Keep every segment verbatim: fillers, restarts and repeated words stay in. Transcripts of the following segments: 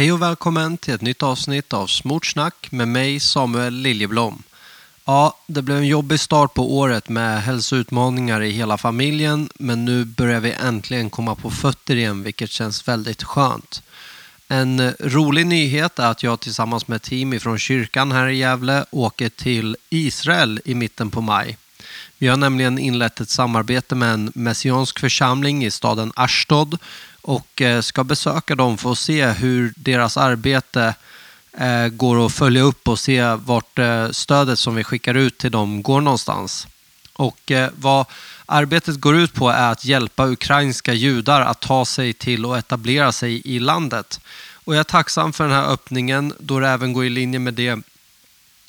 Hej och välkommen till ett nytt avsnitt av Smartsnack med mig Samuel Liljeblom. Ja, det blev en jobbig start på året med hälsoutmaningar i hela familjen, men nu börjar vi äntligen komma på fötter igen, vilket känns väldigt skönt. En rolig nyhet är att jag tillsammans med Timi från kyrkan här i Gävle åker till Israel i mitten på maj. Vi har nämligen inlett ett samarbete med en messiansk församling i staden Ashdod och ska besöka dem för att se hur deras arbete går att följa upp och se vart stödet som vi skickar ut till dem går någonstans. Och vad arbetet går ut på är att hjälpa ukrainska judar att ta sig till och etablera sig i landet. Och jag är tacksam för den här öppningen då det även går i linje med det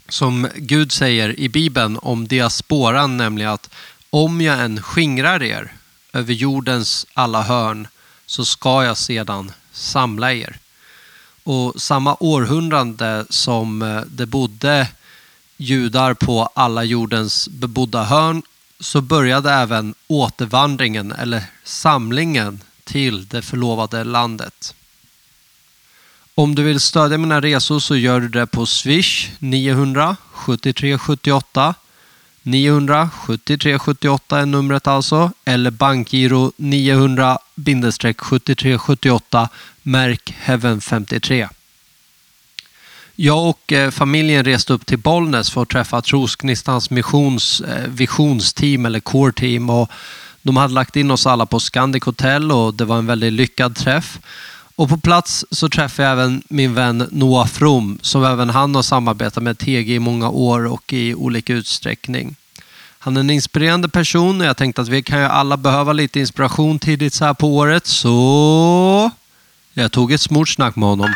som Gud säger i Bibeln om diasporan, nämligen att om jag än skingrar er över jordens alla hörn så ska jag sedan samla er. Och samma århundrade som det bodde judar på alla jordens bebodda hörn så började även återvandringen eller samlingen till det förlovade landet. Om du vill stödja mina resor så gör du det på Swish nio hundra sjuttiotre sjuttioåtta. nio hundra sjuttiotre sjuttioåtta är numret alltså, eller bankgiro nio hundra sjuttiotre sjuttioåtta märk Heaven femtiotre. Jag och familjen reste upp till Bollnäs för att träffa Trosknistans missions visionsteam eller core team, och de hade lagt in oss alla på Scandic Hotel och det var en väldigt lyckad träff. Och på plats så träffade jag även min vän Noah Frum, som även han har samarbetat med T G i många år och i olika utsträckning. Han är en inspirerande person och jag tänkte att vi kan ju alla behöva lite inspiration tidigt så här på året, så jag tog ett smartsnack med honom.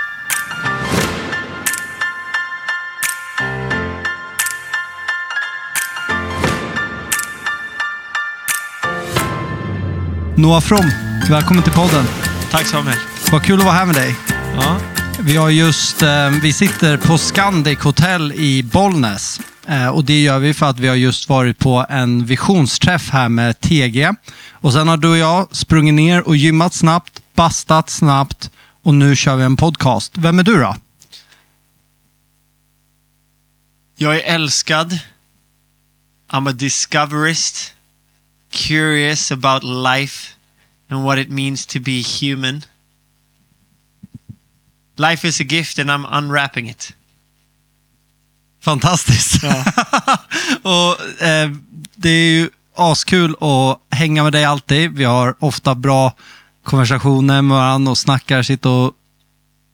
Noah Frum, välkommen till podden. Tack Samuel. Vad kul att vara här med dig. Ja. Vi, har just, eh, vi sitter på Scandic Hotel i Bollnäs. Eh, och det gör vi för att vi har just varit på en visionsträff här med T G. Och sen har du och jag sprungit ner och gymmat snabbt, bastat snabbt. Och nu kör vi en podcast. Vem är du då? Jag är älskad. I'm a discoverist. Curious about life and what it means to be human. Life is a gift and I'm unwrapping it. Fantastiskt. Ja. Och eh, det är ju askul att hänga med dig alltid. Vi har ofta bra konversationer med varandra och snackar, sitter och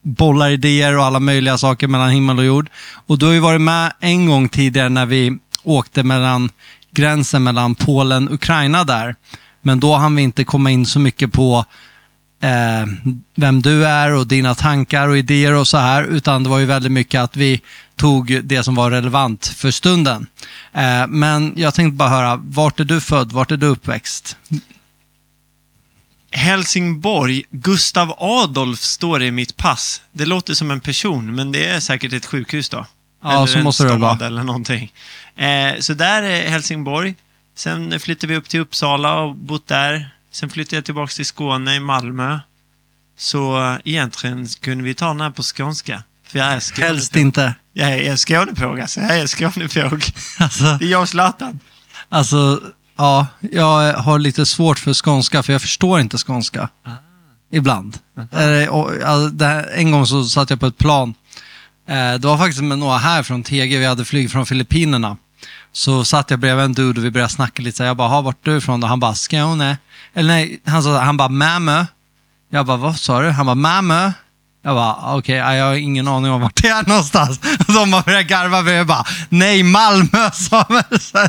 bollar idéer och alla möjliga saker mellan himmel och jord. Och du har ju varit med en gång tidigare när vi åkte mellan gränsen mellan Polen och Ukraina där. Men då hann vi inte komma in så mycket på eh, vem du är och dina tankar och idéer och så här. Utan det var ju väldigt mycket att vi tog det som var relevant för stunden. Eh, men jag tänkte bara höra, vart är du född? Vart är du uppväxt? Helsingborg. Gustav Adolf står det i mitt pass. Det låter som en person, men det är säkert ett sjukhus då. Ja, eller så måste det vara. Eller någonting. Eh, så där är Helsingborg. Sen flyttade vi upp till Uppsala och bott där. Sen flyttade jag tillbaka till Skåne i Malmö. Så egentligen kunde vi ta den här på skånska. För jag älskar helst inte. Jag är skånepåg, alltså. Jag är skånepåg. Alltså, det är jag och Zlatan. Alltså, ja. Jag har lite svårt för skånska, för jag förstår inte skånska. Ah. Ibland. Mm. En gång så satt jag på ett plan. Det var faktiskt med några här från T G. Vi hade flyg från Filippinerna. Så satt jag bredvid en dude och vi började snacka lite så här. Jag bara, har vart du ifrån? Och han bara, Skåne. Eller nej, han sa, han bara, Malmö. Jag bara, vad sa du? Han bara, Malmö. Jag bara, okej, okay, jag har ingen aning om vart det är någonstans. Och de bara började garva bredvid. Jag bara, nej, Malmö. Så,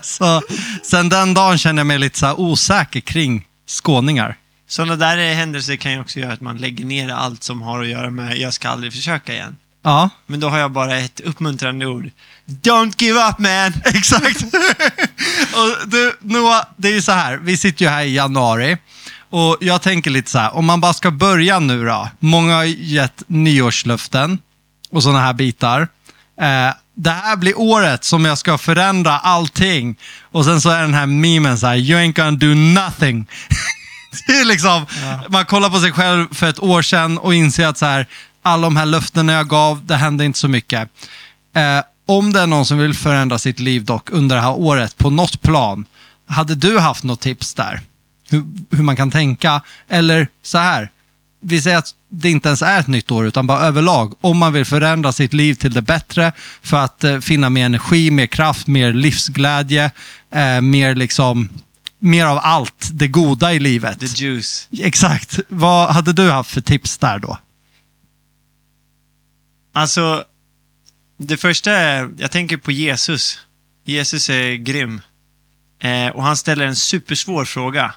så, sen den dagen kände jag mig lite så här osäker kring skåningar. Sådana där händelser kan ju också göra att man lägger ner allt som har att göra med jag ska aldrig försöka igen. Ja. Men då har jag bara ett uppmuntrande ord. Don't give up, man! Exakt! Och du, Noah, det är ju så här. Vi sitter ju här i januari. Och jag tänker lite så här. Om man bara ska börja nu då. Många har gett nyårslöften. Och sådana här bitar. Eh, det här blir året som jag ska förändra allting. Och sen så är den här memen så här. You ain't gonna do nothing. Det är liksom. Ja. Man kollar på sig själv för ett år sedan och inser att så här. alla de här löftena jag gav, det hände inte så mycket. Eh, om det är någon som vill förändra sitt liv dock under det här året på något plan, hade du haft något tips där? Hur, hur man kan tänka? Eller så här, vi säger att det inte ens är ett nytt år utan bara överlag. Om man vill förändra sitt liv till det bättre för att eh, finna mer energi, mer kraft, mer livsglädje, eh, mer liksom... mer av allt det goda i livet. The juice. Exakt. Vad hade du haft för tips där då? Alltså, det första är, jag tänker på Jesus. Jesus är grym. Eh, och han ställer en supersvår fråga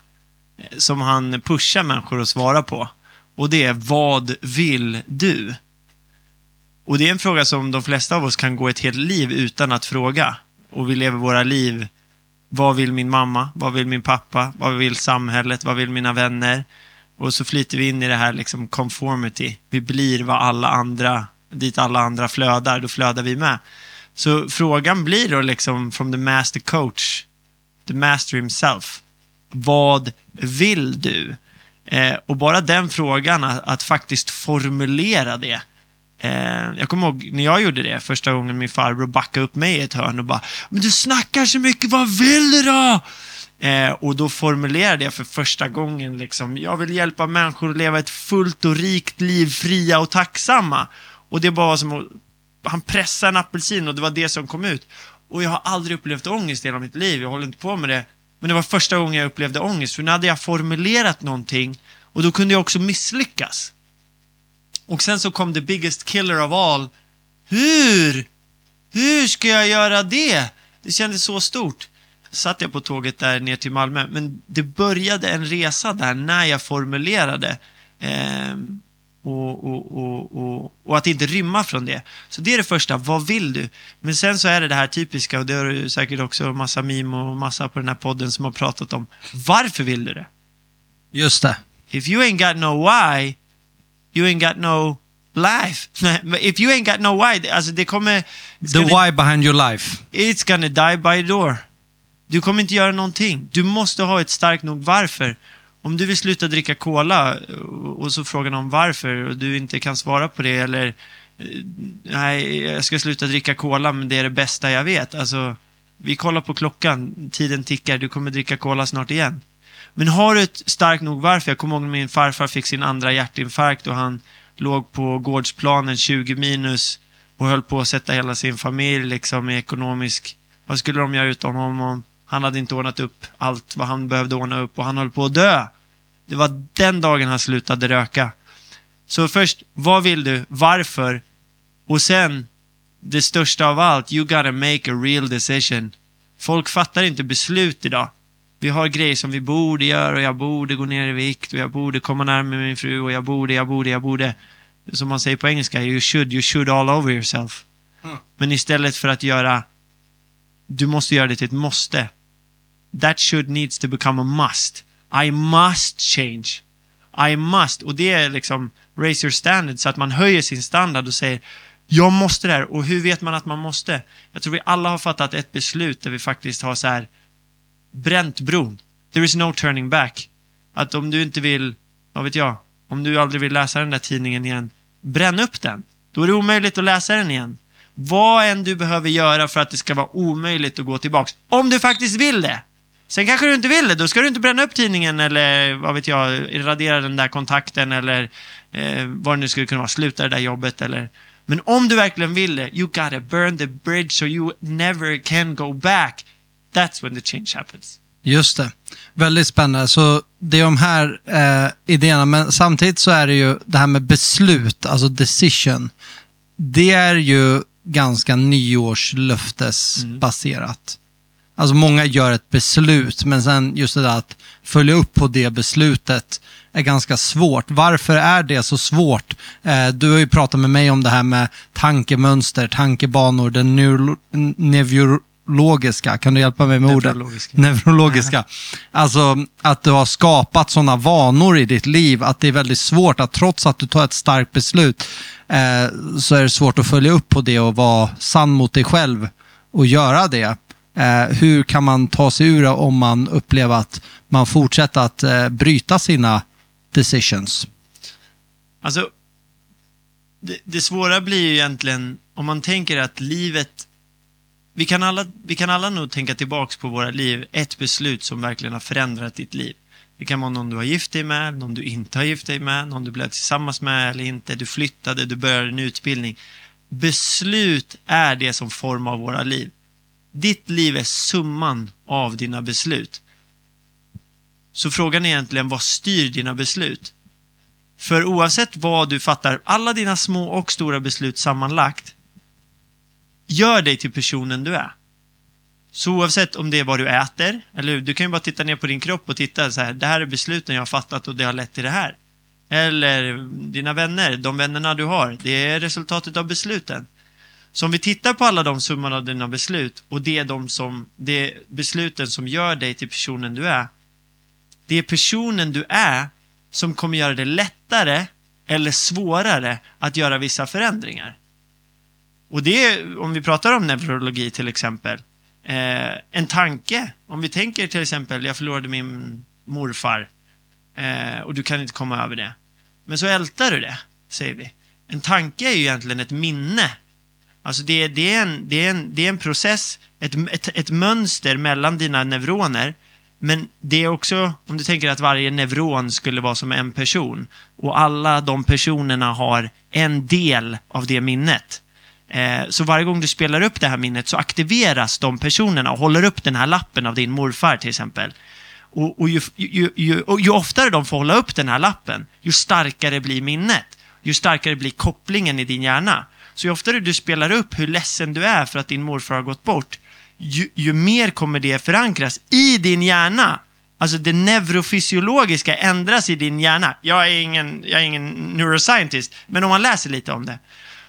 eh, som han pushar människor att svara på. Och det är, vad vill du? Och det är en fråga som de flesta av oss kan gå ett helt liv utan att fråga. Och vi lever våra liv. Vad vill min mamma? Vad vill min pappa? Vad vill samhället? Vad vill mina vänner? Och så flyter vi in i det här liksom conformity. Vi blir vad alla andra, dit alla andra flödar, då flödar vi med. Så frågan blir då liksom from the master coach, the master himself. Vad vill du? Eh, och bara den frågan, att, att faktiskt formulera det. Jag kommer ihåg när jag gjorde det första gången, min farbror backade upp mig i ett hörn och bara, men du snackar så mycket, vad vill du då? Eh, och då formulerade jag för första gången liksom, jag vill hjälpa människor att leva ett fullt och rikt liv, fria och tacksamma. Och det var som att han pressade en apelsin och det var det som kom ut. Och jag har aldrig upplevt ångest i hela mitt liv, jag håller inte på med det. Men det var första gången jag upplevde ångest, för nu hade jag formulerat någonting och då kunde jag också misslyckas. Och sen så kom the biggest killer of all. Hur? Hur ska jag göra det? Det kändes så stort. Satt jag på tåget där ner till Malmö. Men det började en resa där när jag formulerade. Eh, och, och, och, och, och att inte rymma från det. Så det är det första. Vad vill du? Men sen så är det det här typiska. Och det har du säkert också massa meme och massa på den här podden som har pratat om. Varför vill du det? Just det. If you ain't got no why... you ain't got no life. If you ain't got no why, alltså det kommer... the gonna, why behind your life. It's gonna die by the door. Du kommer inte göra någonting. Du måste ha ett starkt nog varför. Om du vill sluta dricka cola och så frågar någon varför och du inte kan svara på det, eller nej, jag ska sluta dricka cola men det är det bästa jag vet. Alltså, vi kollar på klockan, tiden tickar, du kommer dricka cola snart igen. Men har du ett starkt nog varför? Jag kommer ihåg när min farfar fick sin andra hjärtinfarkt och han låg på gårdsplanen tjugo minus och höll på att sätta hela sin familj liksom i ekonomisk. Vad skulle de göra utan honom? Han hade inte ordnat upp allt vad han behövde ordna upp och han höll på att dö. Det var den dagen han slutade röka. Så först, vad vill du? Varför? Och sen, det största av allt, you gotta make a real decision. Folk fattar inte beslut idag. Vi har grejer som vi borde göra och jag borde gå ner i vikt och jag borde komma närmare min fru och jag borde, jag borde, jag borde. Som man säger på engelska, you should, you should all over yourself. Mm. Men istället för att göra, du måste göra det till ett måste. That should needs to become a must. I must change. I must. Och det är liksom raise your standard, så att man höjer sin standard och säger, jag måste det här. Och hur vet man att man måste? Jag tror vi alla har fattat ett beslut där vi faktiskt har så här, bränt bron. There is no turning back. Att om du inte vill, vad vet jag, om du aldrig vill läsa den där tidningen igen, bränn upp den. Då är det omöjligt att läsa den igen. Vad än du behöver göra för att det ska vara omöjligt att gå tillbaks. Om du faktiskt vill det. Sen kanske du inte vill det, då ska du inte bränna upp tidningen eller, vad vet jag, radera den där kontakten eller eh, vad det nu skulle kunna vara, sluta det där jobbet eller... Men om du verkligen vill det, you gotta burn the bridge so you never can go back. That's when the change happens. Just det. Väldigt spännande. Så det är de här eh, idéerna. Men samtidigt så är det ju det här med beslut, alltså decision. Det är ju ganska nyårslöftesbaserat. Mm. Alltså många gör ett beslut, men sen just det där att följa upp på det beslutet är ganska svårt. Varför är det så svårt? Eh, du har ju pratat med mig om det här med tankemönster, tankebanor, den neuro... neuro- logiska, kan du hjälpa mig med neurologiska. orden? Neurologiska. Alltså att du har skapat sådana vanor i ditt liv att det är väldigt svårt att trots att du tar ett starkt beslut eh, så är det svårt att följa upp på det och vara sann mot dig själv och göra det. Eh, hur kan man ta sig ur om man upplever att man fortsätter att eh, bryta sina decisions? Alltså det, det svåra blir ju egentligen om man tänker att livet, vi kan alla, vi kan alla nog tänka tillbaks på våra liv, ett beslut som verkligen har förändrat ditt liv. Det kan vara någon du har gift dig med, någon du inte har gift dig med, någon du blev tillsammans med eller inte, du flyttade, du började en utbildning. Beslut är det som formar våra liv. Ditt liv är summan av dina beslut. Så frågan är egentligen, vad styr dina beslut? För oavsett vad du fattar, alla dina små och stora beslut sammanlagt gör dig till personen du är. Så oavsett om det är vad du äter, eller du kan ju bara titta ner på din kropp och titta så här, det här är besluten jag har fattat och det har lett till det här. Eller dina vänner, de vännerna du har, det är resultatet av besluten. Så om vi tittar på alla de summorna av dina beslut, och det är, de som, det är besluten som gör dig till personen du är, det är personen du är som kommer göra det lättare eller svårare att göra vissa förändringar. Och det är, om vi pratar om neurologi till exempel, eh, en tanke. Om vi tänker till exempel, jag förlorade min morfar eh, och du kan inte komma över det. Men så ältar du det, säger vi. En tanke är ju egentligen ett minne. Alltså det, det, är, en, det, är, en, det är en process, ett, ett, ett mönster mellan dina neuroner. Men det är också, om du tänker att varje neuron skulle vara som en person och alla de personerna har en del av det minnet. Eh, så varje gång du spelar upp det här minnet så aktiveras de personerna och håller upp den här lappen av din morfar till exempel. Och, och, ju, ju, ju, och ju oftare de får hålla upp den här lappen, ju starkare blir minnet. Ju starkare blir kopplingen i din hjärna. Så ju oftare du spelar upp hur ledsen du är för att din morfar har gått bort, Ju, ju mer kommer det förankras i din hjärna. Alltså det neurofysiologiska ändras i din hjärna. Jag är ingen, jag är ingen neuroscientist, men om man läser lite om det.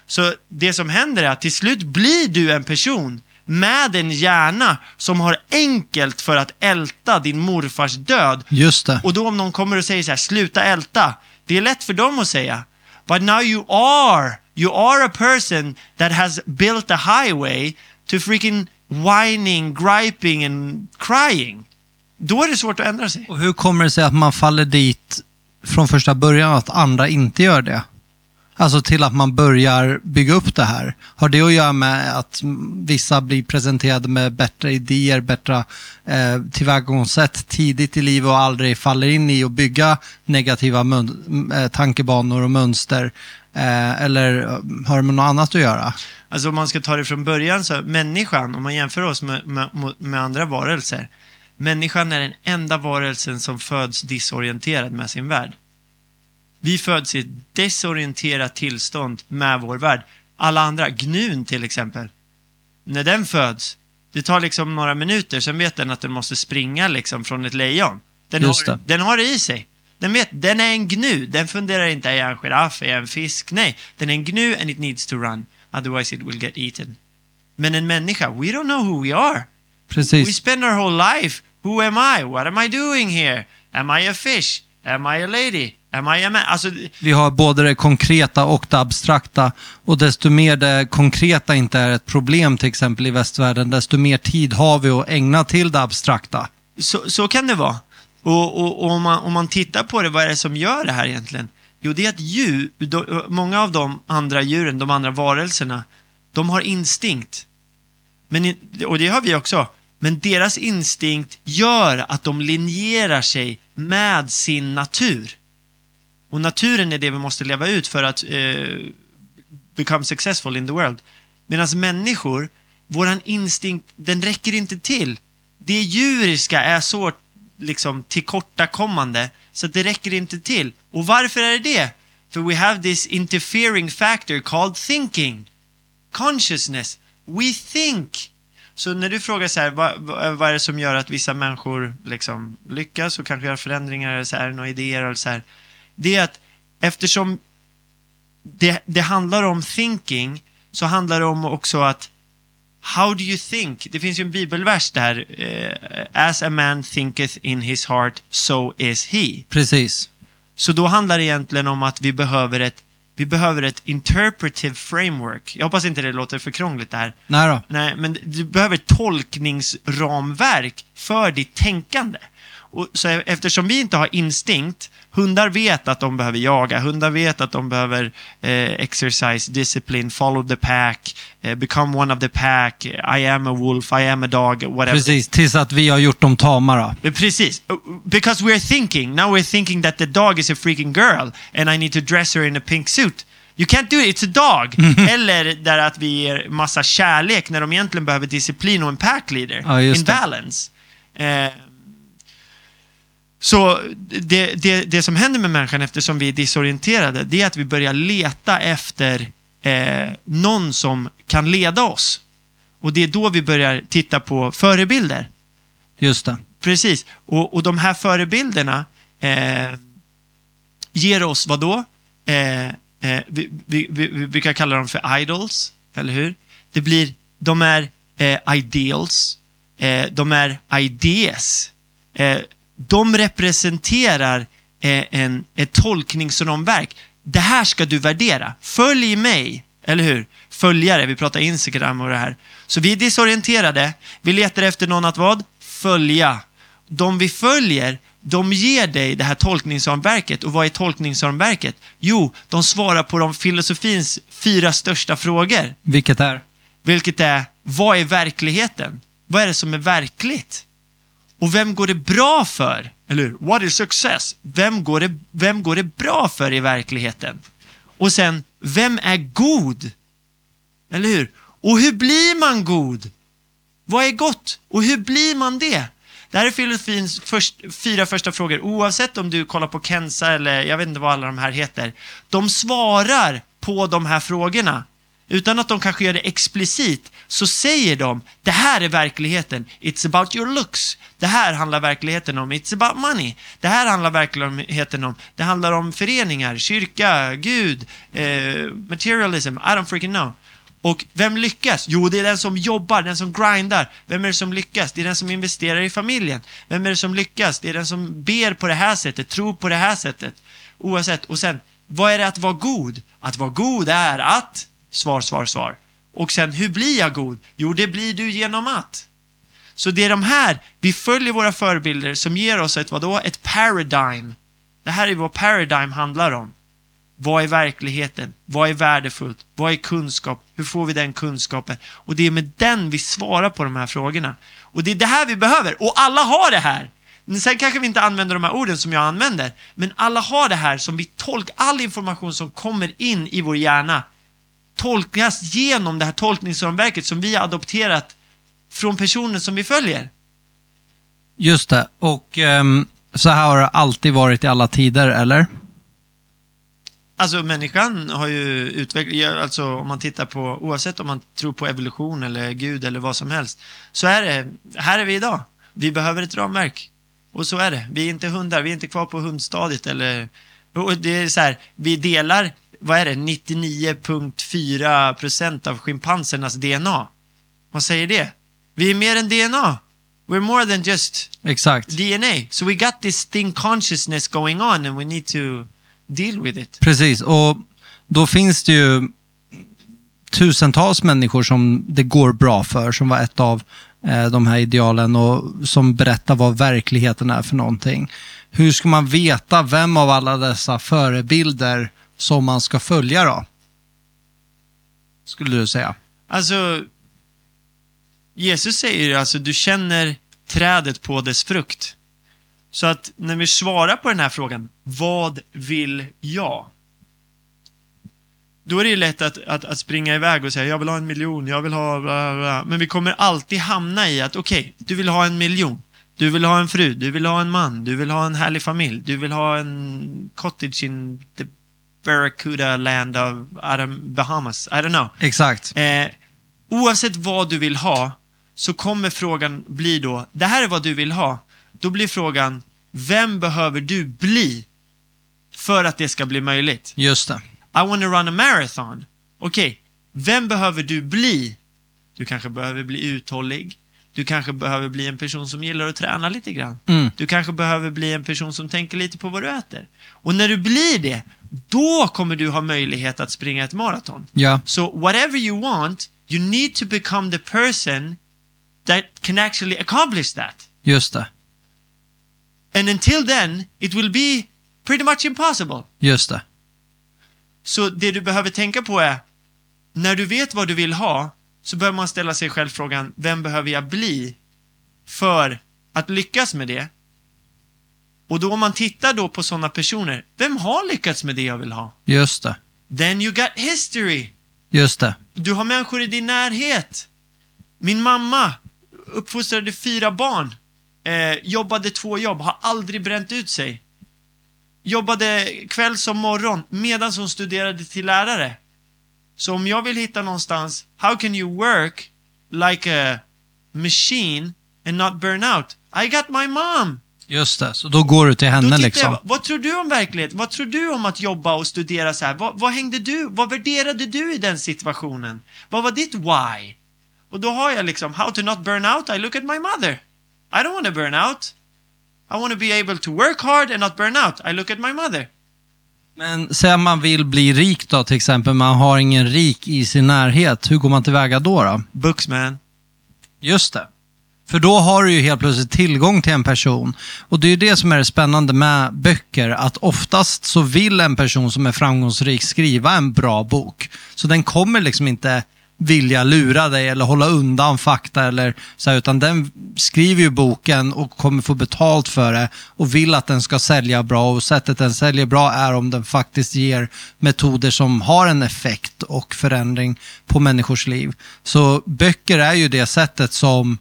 Så det som händer är att till slut blir du en person med en hjärna som har enkelt för att älta din morfars död. Just det. Och då om någon kommer och säger så här, sluta älta. Det är lätt för dem att säga. But now you are, you are a person that has built a highway to freaking whining, griping and crying. Då är det svårt att ändra sig. Och hur kommer det sig att man faller dit från första början att andra inte gör det? Alltså till att man börjar bygga upp det här. Har det att göra med att vissa blir presenterade med bättre idéer, bättre eh, tillvägagångssätt tidigt i livet och aldrig faller in i att bygga negativa mun- tankebanor och mönster? Eh, eller har det med något annat att göra? Alltså om man ska ta det från början så, människan, om man jämför oss med, med, med andra varelser, människan är den enda varelsen som föds disorienterad med sin värld. Vi föds i ett desorienterat tillstånd med vår värld. Alla andra, gnun till exempel, när den föds, det tar liksom några minuter, sen vet den att den måste springa liksom från ett lejon. Den, har, den har det i sig. Den vet, den är en gnu. Den funderar inte, är jag en giraff, är jag en fisk? Nej, den är en gnu and it needs to run. Otherwise it will get eaten. Men en människa, we don't know who we are. Precis. We spend our whole life. Who am I? What am I doing here? Am I a fish? Am I a lady? Am I a man? Alltså, vi har både det konkreta och det abstrakta. Och desto mer det konkreta inte är ett problem till exempel i västvärlden, desto mer tid har vi att ägna till det abstrakta. Så, så kan det vara. Och, och, och om, man, om man tittar på det, vad är det som gör det här egentligen? Jo, det är att djur, de, många av de andra djuren, de andra varelserna, de har instinkt. Men, och det har vi också. Men deras instinkt gör att de linjerar sig med sin natur. Och naturen är det vi måste leva ut för att eh, become successful in the world. Medan människor, våran instinkt, den räcker inte till. Det djuriska är så liksom tillkortakommande så att det räcker inte till. Och varför är det det? För we have this interfering factor called thinking. Consciousness. We think. Så när du frågar så här, vad, vad är det som gör att vissa människor liksom lyckas och kanske gör förändringar eller så här, några idéer eller så här, det är att eftersom det, det handlar om thinking, så handlar det om också att how do you think? Det finns ju en bibelvers där. Eh, As a man thinketh in his heart, so is he. Precis. Så då handlar det egentligen om att vi behöver ett, vi behöver ett interpretive framework. Jag hoppas inte det låter för krångligt där. Nej då. Nej, men du behöver ett tolkningsramverk för ditt tänkande. Och så eftersom vi inte har instinkt, hundar vet att de behöver jaga, hundar vet att de behöver eh, exercise, discipline, follow the pack, eh, become one of the pack, I am a wolf, I am a dog, whatever. Precis, tills att vi har gjort dem tamara. Precis, because we're thinking, now we're thinking that the dog is a freaking girl and I need to dress her in a pink suit. You can't do it, it's a dog. Mm-hmm. Eller där att vi ger massa kärlek när de egentligen behöver disciplin och en pack leader, ja, in det. Balance. Eh, Så det, det, det som händer med människan eftersom vi är disorienterade, det är att vi börjar leta efter eh, någon som kan leda oss. Och det är då vi börjar titta på förebilder. Just det. Precis. Och, och de här förebilderna eh, ger oss vad då? Eh, eh, vi, vi, vi, vi brukar kalla dem för idols, eller hur? Det blir, de är eh, ideals. Eh, de är ideas. Eh, De representerar eh, en, ett tolkningsomverk. Det här ska du värdera. Följ mig, eller hur? Följare, vi pratar Instagram och det här. Så vi är disorienterade. Vi letar efter någon att vad? Följa. De vi följer, de ger dig det här tolkningsomverket. Och vad är tolkningsomverket? Jo, de svarar på de filosofins fyra största frågor. Vilket är? Vilket är, vad är verkligheten? Vad är det som är verkligt? Och vem går det bra för? Eller what is success? Vem går det, vem går det bra för i verkligheten? Och sen, vem är god? Eller hur? Och hur blir man god? Vad är gott? Och hur blir man det? Det här är filosofins först, fyra första frågor. Oavsett om du kollar på Kenza eller jag vet inte vad alla de här heter. De svarar på de här frågorna. Utan att de kanske gör det explicit, så säger de, det här är verkligheten. It's about your looks. Det här handlar verkligheten om. It's about money. Det här handlar verkligheten om. Det handlar om föreningar, kyrka, Gud, eh, materialism. I don't freaking know. Och vem lyckas? Jo, det är den som jobbar, den som grindar. Vem är det som lyckas? Det är den som investerar i familjen. Vem är det som lyckas? Det är den som ber på det här sättet, tror på det här sättet. Oavsett. Och sen, vad är det att vara god? Att vara god är att... Svar, svar, svar. Och sen, hur blir jag god? Jo, det blir du genom att. Så det är de här, vi följer våra förebilder som ger oss ett, vadå? Ett paradigm. Det här är vad paradigm handlar om. Vad är verkligheten? Vad är värdefullt? Vad är kunskap? Hur får vi den kunskapen? Och det är med den vi svarar på de här frågorna. Och det är det här vi behöver. Och alla har det här. Sen kanske vi inte använder de här orden som jag använder. Men alla har det här som vi tolkar. All information som kommer in i vår hjärna tolkas genom det här tolkningsramverket som vi har adopterat från personen som vi följer. Just det. Och um, så här har det alltid varit i alla tider, eller? Alltså människan har ju utvecklat, alltså om man tittar på, oavsett om man tror på evolution eller Gud eller vad som helst, så är det, här är vi idag. Vi behöver ett ramverk. Och så är det. Vi är inte hundar, vi är inte kvar på hundstadiet eller, och det är så här, vi delar, vad är det, nittionio komma fyra procent av schimpansernas D N A. Vad säger det? Vi är mer än D N A. We're more than just exakt. D N A. So we got this thing consciousness going on and we need to deal with it. Precis, och då finns det ju tusentals människor som det går bra för, som var ett av eh, de här idealen och som berättar vad verkligheten är för någonting. Hur ska man veta vem av alla dessa förebilder som man ska följa då? Skulle du säga? Alltså, Jesus säger ju, alltså, du känner trädet på dess frukt. Så att när vi svarar på den här frågan, vad vill jag? Då är det ju lätt att, att, att springa iväg och säga, jag vill ha en miljon, jag vill ha bla bla. Men vi kommer alltid hamna i att, okej, okay, du vill ha en miljon. Du vill ha en fru, du vill ha en man, du vill ha en härlig familj, du vill ha en cottage in the Barracuda land av Bahamas. I don't know. Exakt. Eh, oavsett vad du vill ha, så kommer frågan bli då, det här är vad du vill ha. Då blir frågan, vem behöver du bli för att det ska bli möjligt? Just det. I want to run a marathon. Okej, okay. Vem behöver du bli? Du kanske behöver bli uthållig. Du kanske behöver bli en person som gillar att träna lite grann. Mm. Du kanske behöver bli en person som tänker lite på vad du äter. Och när du blir det, då kommer du ha möjlighet att springa ett maraton. Yeah. So whatever you want, you need to become the person that can actually accomplish that. Just det. And until then, it will be pretty much impossible. Just det. Så det du behöver tänka på är, när du vet vad du vill ha, så bör man ställa sig själv frågan, vem behöver jag bli för att lyckas med det? Och då om man tittar då på sådana personer, vem har lyckats med det jag vill ha? Just det. Then you got history. Just det. Du har människor i din närhet. Min mamma uppfostrade fyra barn. Eh, jobbade två jobb, har aldrig bränt ut sig. Jobbade kväll som morgon medan hon studerade till lärare. Så om jag vill hitta någonstans, how can you work like a machine and not burn out? I got my mom. Just det, så då går du till henne liksom. Jag, vad tror du om verklighet? Vad tror du om att jobba och studera så här? Vad, vad hängde du? Vad värderade du i den situationen? Vad var ditt why? Och då har jag liksom, how to not burn out? I look at my mother. I don't want to burn out. I want to be able to work hard and not burn out. I look at my mother. Men sen man vill bli rik då till exempel, man har ingen rik i sin närhet. Hur går man tillväga då då? Books, man. Just det. För då har du ju helt plötsligt tillgång till en person. Och det är ju det som är det spännande med böcker. Att oftast så vill en person som är framgångsrik skriva en bra bok. Så den kommer liksom inte vilja lura dig eller hålla undan fakta. Eller så här, utan den skriver ju boken och kommer få betalt för det. Och vill att den ska sälja bra. Och sättet den säljer bra är om den faktiskt ger metoder som har en effekt och förändring på människors liv. Så böcker är ju det sättet som...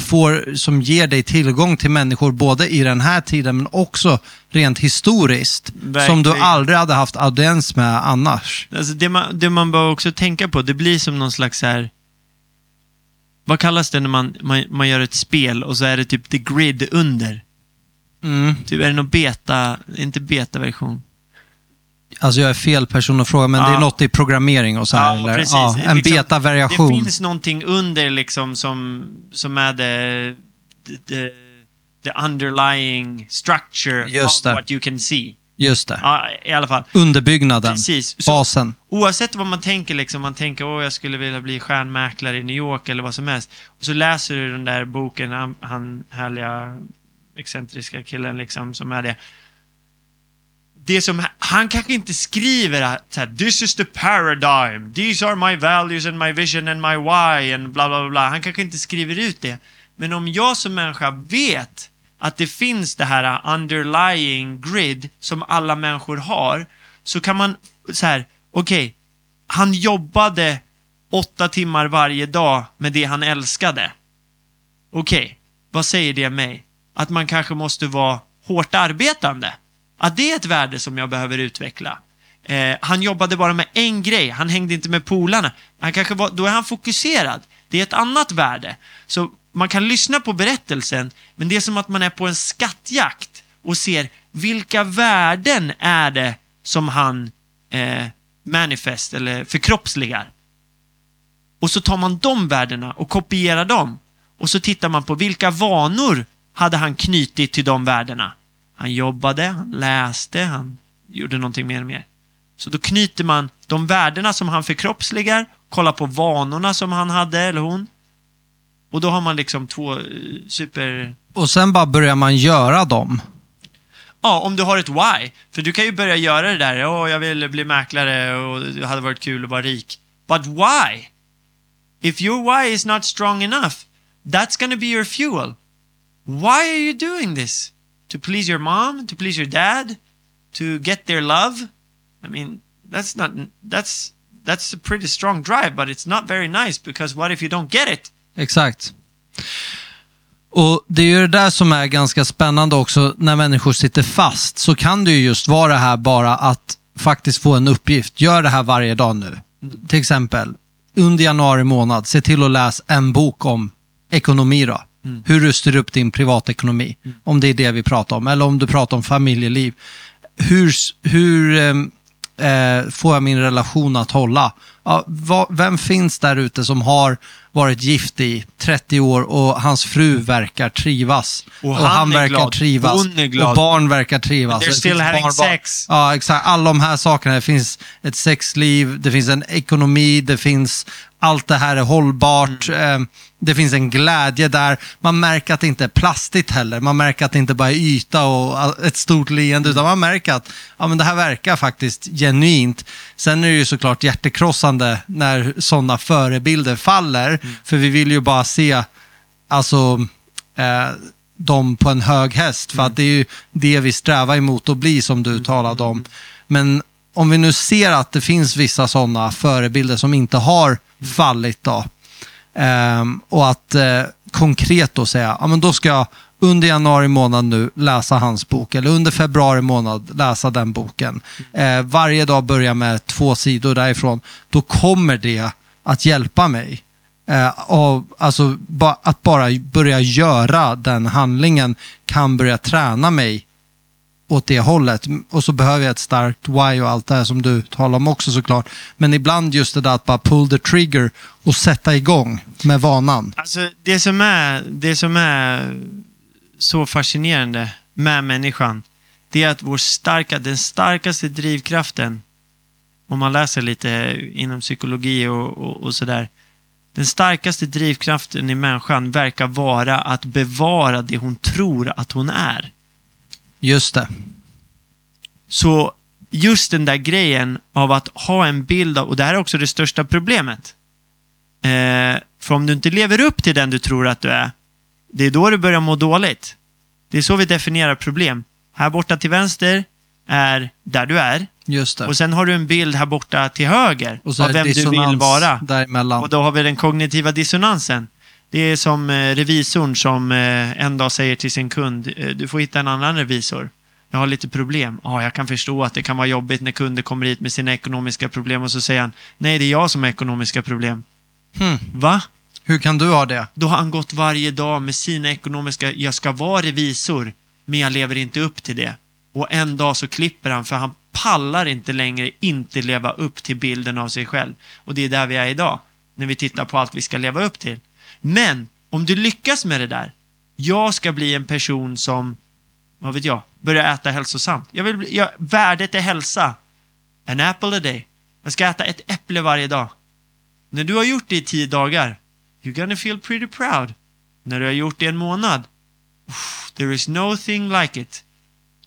Får, som ger dig tillgång till människor både i den här tiden men också rent historiskt. Verkligen. Som du aldrig hade haft audiens med annars. Alltså det, man, det man bör också tänka på, det blir som någon slags här, vad kallas det när man, man, man gör ett spel och så är det typ the grid under. Mm. Typ är det någon beta, inte beta-version. Alltså jag är fel person att fråga, men ja. Det är något i programmering och så här, ja, eller? Ja, en liksom, beta-variation. Det finns någonting under liksom som, som är the, the, the underlying structure. Just of det. What you can see. Just det. Ja, i alla fall. Underbyggnaden. Precis. Så, basen. Oavsett vad man tänker, liksom, man tänker åh, jag skulle vilja bli stjärnmäklare i New York eller vad som helst. Och så läser du den där boken, han, han härliga excentriska killen liksom, som är det. Det som, han kanske inte skriver så här, this is the paradigm, these are my values and my vision and my why and bla bla bla. Han kanske inte skriver ut det. Men om jag som människa vet att det finns det här underlying grid som alla människor har, så kan man så här, okej, okay, han jobbade åtta timmar varje dag med det han älskade. Okej, okay, vad säger det mig? Att man kanske måste vara hårt arbetande. Att det är ett värde som jag behöver utveckla. Eh, han jobbade bara med en grej. Han hängde inte med polarna. Han kanske var, då är han fokuserad. Det är ett annat värde. Så man kan lyssna på berättelsen. Men det är som att man är på en skattjakt. Och ser vilka värden är det som han eh, manifest eller förkroppsligar. Och så tar man de värdena och kopierar dem. Och så tittar man på vilka vanor hade han knutit till de värdena. Han jobbade, han läste, han gjorde någonting mer och mer. Så då knyter man de värdena som han förkroppsligar, kollar på vanorna som han hade eller hon. Och då har man liksom två super... Och sen bara börjar man göra dem. Ja, om du har ett why. För du kan ju börja göra det där. Åh, jag vill bli mäklare och det hade varit kul att vara rik. But why? If your why is not strong enough, that's gonna be your fuel. Why are you doing this? To please your mom, to please your dad, to get their love. I mean, that's not that's that's a pretty strong drive, but it's not very nice because what if you don't get it? Exakt. Och det är ju det där som är ganska spännande också när människor sitter fast, så kan det ju just vara det här bara att faktiskt få en uppgift. Gör det här varje dag nu. Till exempel under januari månad, se till att läsa en bok om ekonomi då. Mm. Hur du styr upp din privatekonomi, mm. om det är det vi pratar om, eller om du pratar om familjeliv, hur, hur eh, får jag min relation att hålla, ja, vad, vem finns där ute som har varit gift i trettio år och hans fru verkar trivas. Och han, och han verkar glad. trivas. Hon är glad. Och barn verkar trivas. They're still having barn, sex. Barn. Ja, exakt. Alla de här sakerna. Det finns ett sexliv, det finns en ekonomi, det finns allt det här är hållbart. Mm. Det finns en glädje där. Man märker att det inte är plastigt heller. Man märker att det inte bara är yta och ett stort leende. Utan man märker att ja, men det här verkar faktiskt genuint. Sen är det ju såklart hjärtekrossande när sådana förebilder faller. Mm. För vi vill ju bara se alltså, eh, dem på en hög häst. För mm. att det är ju det vi strävar emot att bli, som du mm. talade om. Men om vi nu ser att det finns vissa sådana förebilder som inte har fallit då. Um, och att uh, konkret då säga, ja men då ska jag under januari månad nu läsa hans bok, eller under februari månad läsa den boken. Uh, varje dag börja med två sidor därifrån. Då kommer det att hjälpa mig. Uh, och, alltså, ba, att bara börja göra den handlingen kan börja träna mig åt det hållet. Och så behöver jag ett starkt why och allt det här som du talar om också såklart. Men ibland just det där att bara pull the trigger och sätta igång med vanan. Alltså det som är, det som är så fascinerande med människan, det är att vår starka, den starkaste drivkraften, om man läser lite inom psykologi och, och, och sådär, den starkaste drivkraften i människan verkar vara att bevara det hon tror att hon är. Just det. Så just den där grejen av att ha en bild av, och det här är också det största problemet. Eh, för om du inte lever upp till den du tror att du är, det är då du börjar må dåligt. Det är så vi definierar problem. Här borta till vänster är där du är. Just det. Och sen har du en bild här borta till höger och så av vem du vill vara. Däremellan. Och då har vi den kognitiva dissonansen. Det är som revisorn som en dag säger till sin kund, du får hitta en annan revisor. Jag har lite problem. Ja, jag kan förstå att det kan vara jobbigt när kunder kommer hit med sina ekonomiska problem och så säger han, nej det är jag som har ekonomiska problem. Hmm. Va? Hur kan du ha det? Då har han gått varje dag med sina ekonomiska, jag ska vara revisor men jag lever inte upp till det. Och en dag så klipper han för han pallar inte längre inte leva upp till bilden av sig själv. Och det är där vi är idag. När vi tittar på allt vi ska leva upp till. Men om du lyckas med det där, jag ska bli en person som, vad vet jag, börjar äta hälsosamt. Jag vill bli, jag, värdet är hälsa. An apple a day. Jag ska äta ett äpple varje dag. När du har gjort det i tio dagar, you're gonna feel pretty proud. När du har gjort det en månad, there is nothing like it.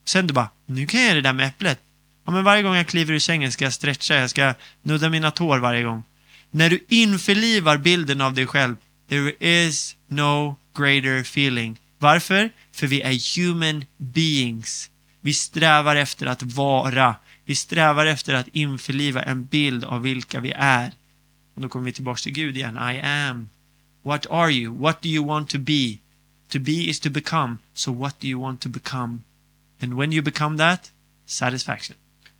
Sen du bara, nu kan jag göra det där med äpplet. Ja, men varje gång jag kliver ur sängen ska jag stretcha, jag ska nudda mina tår varje gång. När du införlivar bilden av dig själv, there is no greater feeling. Varför? För vi är human beings. Vi strävar efter att vara. Vi strävar efter att införliva en bild av vilka vi är. Och då kommer vi tillbaka till Gud igen. I am. What are you? What do you want to be? To be is to become. So what do you want to become? And when you become that, satisfaction.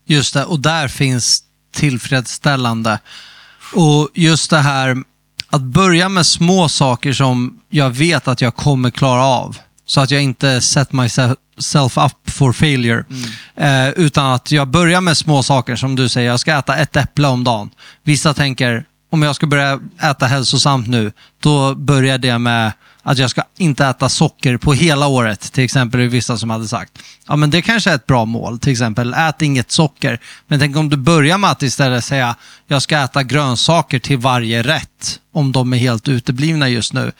Just det, och där finns tillfredsställande. Och just det här, att börja med små saker som jag vet att jag kommer klara av. Så att jag inte set myself up for failure. Mm. Eh, utan att jag börjar med små saker som du säger. Jag ska äta ett äpple om dagen. Vissa tänker, om jag ska börja äta hälsosamt nu, då börjar det med att jag ska inte äta socker på hela året. Till exempel är vissa som hade sagt, ja men det kanske är ett bra mål. Till exempel, ät inget socker. Men tänk om du börjar med att istället säga, jag ska äta grönsaker till varje rätt. Om de är helt uteblivna just nu.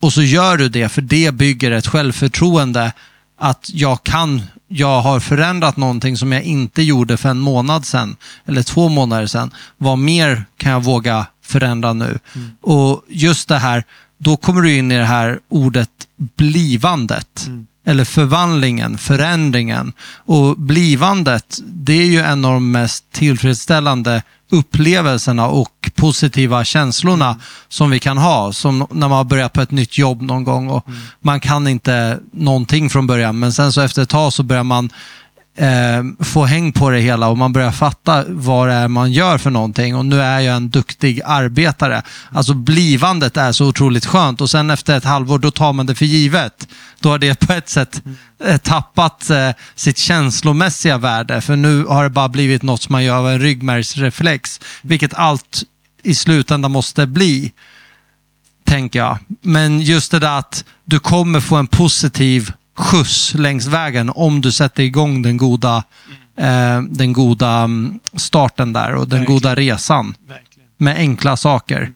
Och så gör du det, för det bygger ett självförtroende. Att jag kan, jag har förändrat någonting som jag inte gjorde för en månad sedan. Eller två månader sedan. Vad mer kan jag våga förändra nu? Mm. Och just det här, då kommer du in i det här ordet blivandet. Mm. Eller förvandlingen, förändringen. Och blivandet, det är ju en av de mest tillfredsställande upplevelserna och positiva känslorna mm. som vi kan ha. Som när man börjar på ett nytt jobb någon gång och mm. man kan inte någonting från början. Men sen så efter ett tag så börjar man eh, få häng på det hela och man börjar fatta vad det är man gör för någonting. Och nu är jag en duktig arbetare. Alltså blivandet är så otroligt skönt. Och sen efter ett halvår då tar man det för givet. Då har det på ett sätt eh, tappat eh, sitt känslomässiga värde. För nu har det bara blivit något som man gör av en ryggmärgsreflex. Vilket allt i slutändan måste bli. tänker jag. Men just det där att du kommer få en positiv skjuts längs vägen om du sätter igång den goda, eh, den goda starten där och den verkligen goda resan. Verkligen. Med enkla saker.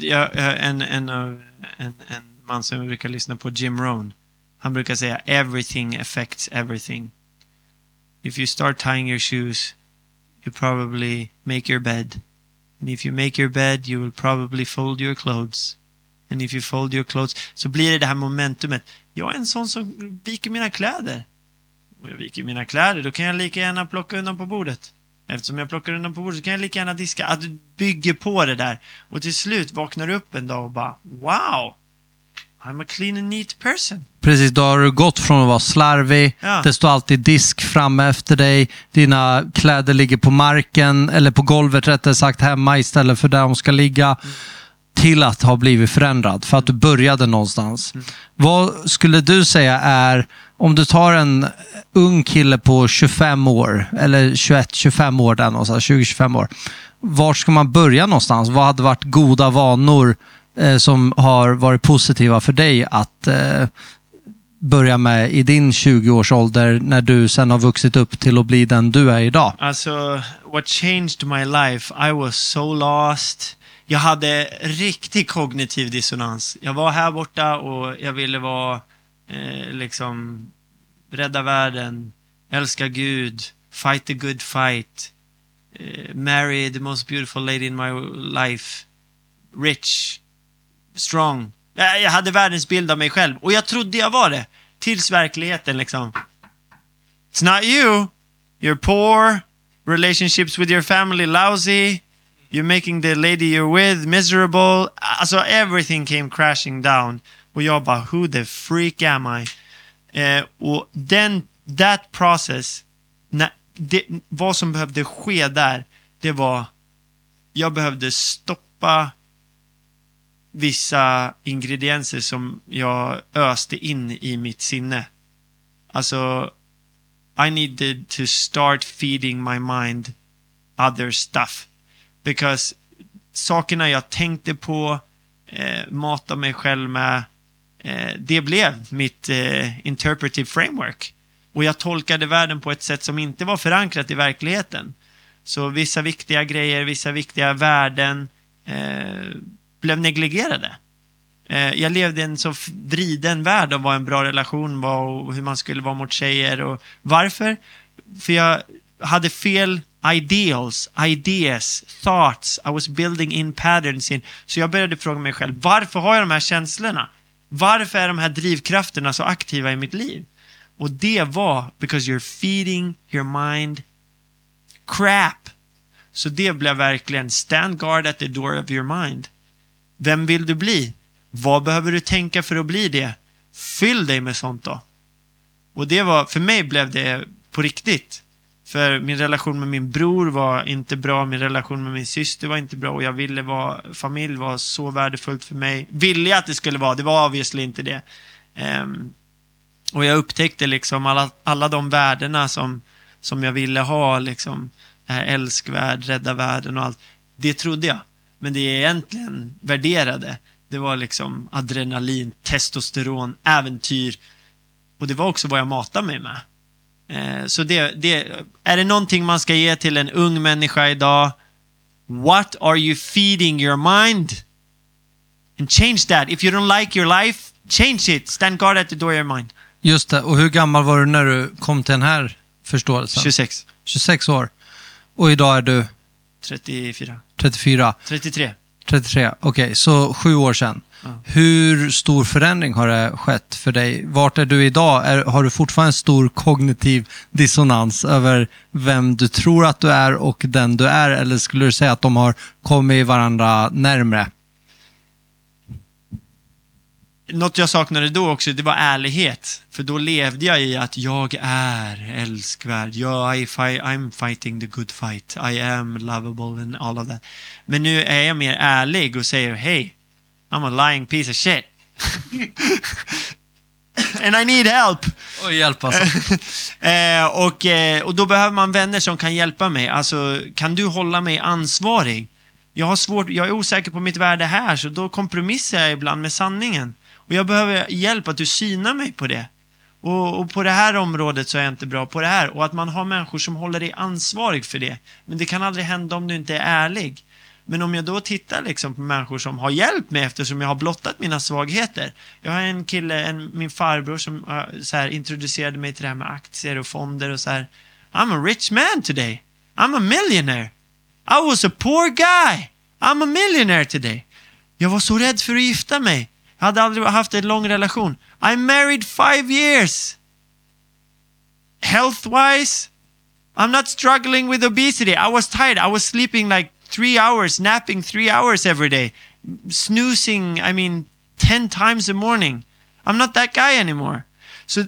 Ja, en, en, en, en man som jag brukar lyssna på, Jim Rohn, han brukar säga everything affects everything. If you start tying your shoes, you probably make your bed. And if you make your bed, you will probably fold your clothes. And if you fold your clothes... Så blir det det här momentumet. Jag är en sån som viker mina kläder. Och jag viker mina kläder, då kan jag lika gärna plocka undan på bordet. Eftersom jag plockar undan på bordet så kan jag lika gärna diska. Att du bygger på det där. Och till slut vaknar du upp en dag och bara... Wow! I'm a clean and neat person. Precis, då har du gått från att vara slarvig. Ja. Det står alltid disk framme efter dig. Dina kläder ligger på marken eller på golvet rättare sagt hemma istället för där de ska ligga. Mm. Till att ha blivit förändrad för att du började någonstans. Mm. Vad skulle du säga är, om du tar en ung kille på tjugofem år eller tjugoett tjugofem år där någonstans, tjugo till tjugofem år. Var ska man börja någonstans? Vad hade varit goda vanor eh, som har varit positiva för dig att eh, börja med i din tjugo-årsålder när du sen har vuxit upp till att bli den du är idag? Alltså, what changed my life? I was so lost. Jag hade riktig kognitiv dissonans. Jag var här borta och jag ville vara eh, liksom rädda världen, älska Gud, fight the good fight, eh, marry the most beautiful lady in my life, rich, strong. Jag hade världens bild av mig själv. Och jag trodde jag var det. Tills verkligheten liksom. It's not you. You're poor. Relationships with your family lousy. You're making the lady you're with miserable. Alltså everything came crashing down. Och jag bara, who the freak am I? Eh, och den, that process. Na, det, vad som behövde ske där. Det var. Jag behövde stoppa vissa ingredienser som jag öste in i mitt sinne. Alltså, I needed to start feeding my mind other stuff. Because sakerna jag tänkte på, eh, matade mig själv med, eh, det blev mitt eh, interpretive framework. Och jag tolkade världen på ett sätt som inte var förankrat i verkligheten. Så vissa viktiga grejer, vissa viktiga värden... Eh, blev negligerade. Eh, jag levde en så vriden värld om vad en bra relation var och hur man skulle vara mot tjejer och varför? För jag hade fel ideals, ideas, thoughts. I was building in patterns in. Så jag började fråga mig själv, varför har jag de här känslorna? Varför är de här drivkrafterna så aktiva i mitt liv? Och det var because you're feeding your mind crap. Så det blev verkligen stand guard at the door of your mind. Vem vill du bli? Vad behöver du tänka för att bli det? Fyll dig med sånt då. Och det var, för mig blev det på riktigt. För min relation med min bror var inte bra. Min relation med min syster var inte bra. Och jag ville vara, familj var så värdefullt för mig. Ville jag att det skulle vara, det var obviously inte det. Um, och jag upptäckte liksom alla, alla de värdena som, som jag ville ha. Liksom, älskvärd, rädda världen och allt. Det trodde jag. Men det är egentligen värderade. Det var liksom adrenalin, testosteron, äventyr. Och det var också vad jag matade mig med. Eh, så det, det, är det någonting man ska ge till en ung människa idag? What are you feeding your mind? And change that. If you don't like your life, change it. Stand guard at the door of your mind. Just det. Och hur gammal var du när du kom till den här förståelsen? tjugosex. tjugosex år. Och idag är du? trettiofyra. trettiofyra. trettiotre. trettiotre, okej. Okay, så sju år sedan. Ja. Hur stor förändring har det skett för dig? Vart är du idag? Är, har du fortfarande en stor kognitiv dissonans över vem du tror att du är och den du är? Eller skulle du säga att de har kommit varandra närmare? Något jag saknade då också, det var ärlighet. För då levde jag i att jag är älskvärd. Jag, I fight, I'm fighting the good fight. I am lovable and all of that. Men nu är jag mer ärlig och säger, hey, I'm a lying piece of shit. And I need help. Och hjälp alltså. eh, och, eh, och då behöver man vänner som kan hjälpa mig. Alltså, kan du hålla mig ansvarig? jag har svårt, jag är osäker på mitt värde här, så då kompromissar jag ibland med sanningen. Och jag behöver hjälp att du synar mig på det. Och, och på det här området så är jag inte bra på det här. Och att man har människor som håller dig ansvarig för det. Men det kan aldrig hända om du inte är ärlig. Men om jag då tittar liksom på människor som har hjälpt mig eftersom jag har blottat mina svagheter. Jag har en kille, en, min farbror som så här, introducerade mig till det här med aktier och fonder och så här. I'm a rich man today. I'm a millionaire. I was a poor guy. I'm a millionaire today. Jag var så rädd för att gifta mig. Jag hade aldrig haft en lång relation. I'm married five years. Health-wise, I'm not struggling with obesity. I was tired. I was sleeping like three hours, napping three hours every day. Snoozing, I mean, ten times a morning. I'm not that guy anymore. Så,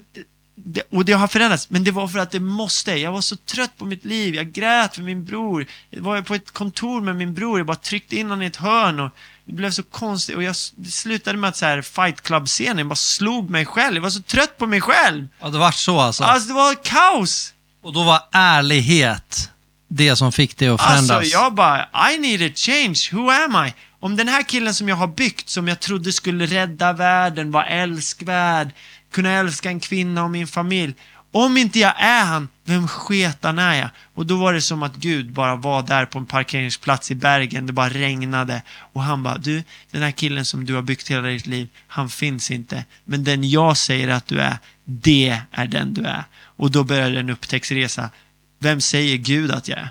och det har förändrats. Men det var för att det måste. Jag var så trött på mitt liv. Jag grät för min bror. Jag var på ett kontor med min bror. Jag bara tryckte in honom i ett hörn och det blev så konstigt. Och jag slutade med att så här Fight Club-scenen. Jag bara slog mig själv. Jag var så trött på mig själv. Ja, det var så alltså. Alltså, det var kaos. Och då var ärlighet det som fick det att förändras. Alltså, jag bara, I need a change. Who am I? Om den här killen som jag har byggt, som jag trodde skulle rädda världen, var älskvärd, kunna älska en kvinna och min familj. Om inte jag är han, vem sketan är jag? Och då var det som att Gud bara var där på en parkeringsplats i Bergen. Det bara regnade. Och han bara, du, den här killen som du har byggt hela ditt liv, han finns inte. Men den jag säger att du är, det är den du är. Och då började en upptäcktsresa. Vem säger Gud att jag är?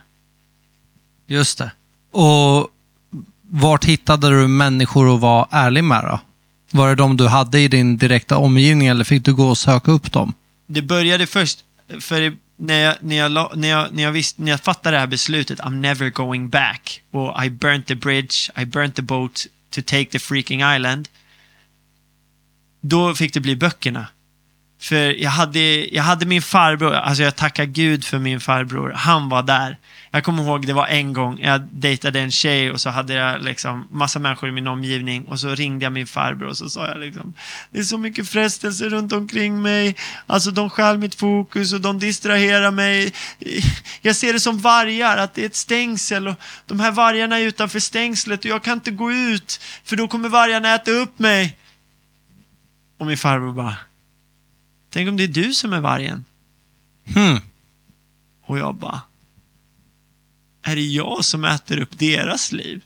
Just det. Och vart hittade du människor att vara ärlig med då? Var det de du hade i din direkta omgivning eller fick du gå och söka upp dem? Det började först, för när jag, när jag, när jag, när jag, visste, när jag fattade det här beslutet, I'm never going back, och I burnt the bridge, I burnt the boat to take the freaking island. Då fick det bli böckerna. För jag hade, jag hade min farbror, alltså jag tackar Gud för min farbror, han var där. Jag kommer ihåg, det var en gång, jag dejtade en tjej och så hade jag liksom massa människor i min omgivning och så ringde jag min farbror och så sa jag liksom, det är så mycket frestelser runt omkring mig, alltså de stjäl mitt fokus och de distraherar mig. Jag ser det som vargar, att det är ett stängsel och de här vargarna är utanför stängslet och jag kan inte gå ut för då kommer vargarna äta upp mig. Och min farbror bara, tänk om det är du som är vargen. Hmm. Och jag bara, är det jag som äter upp deras liv?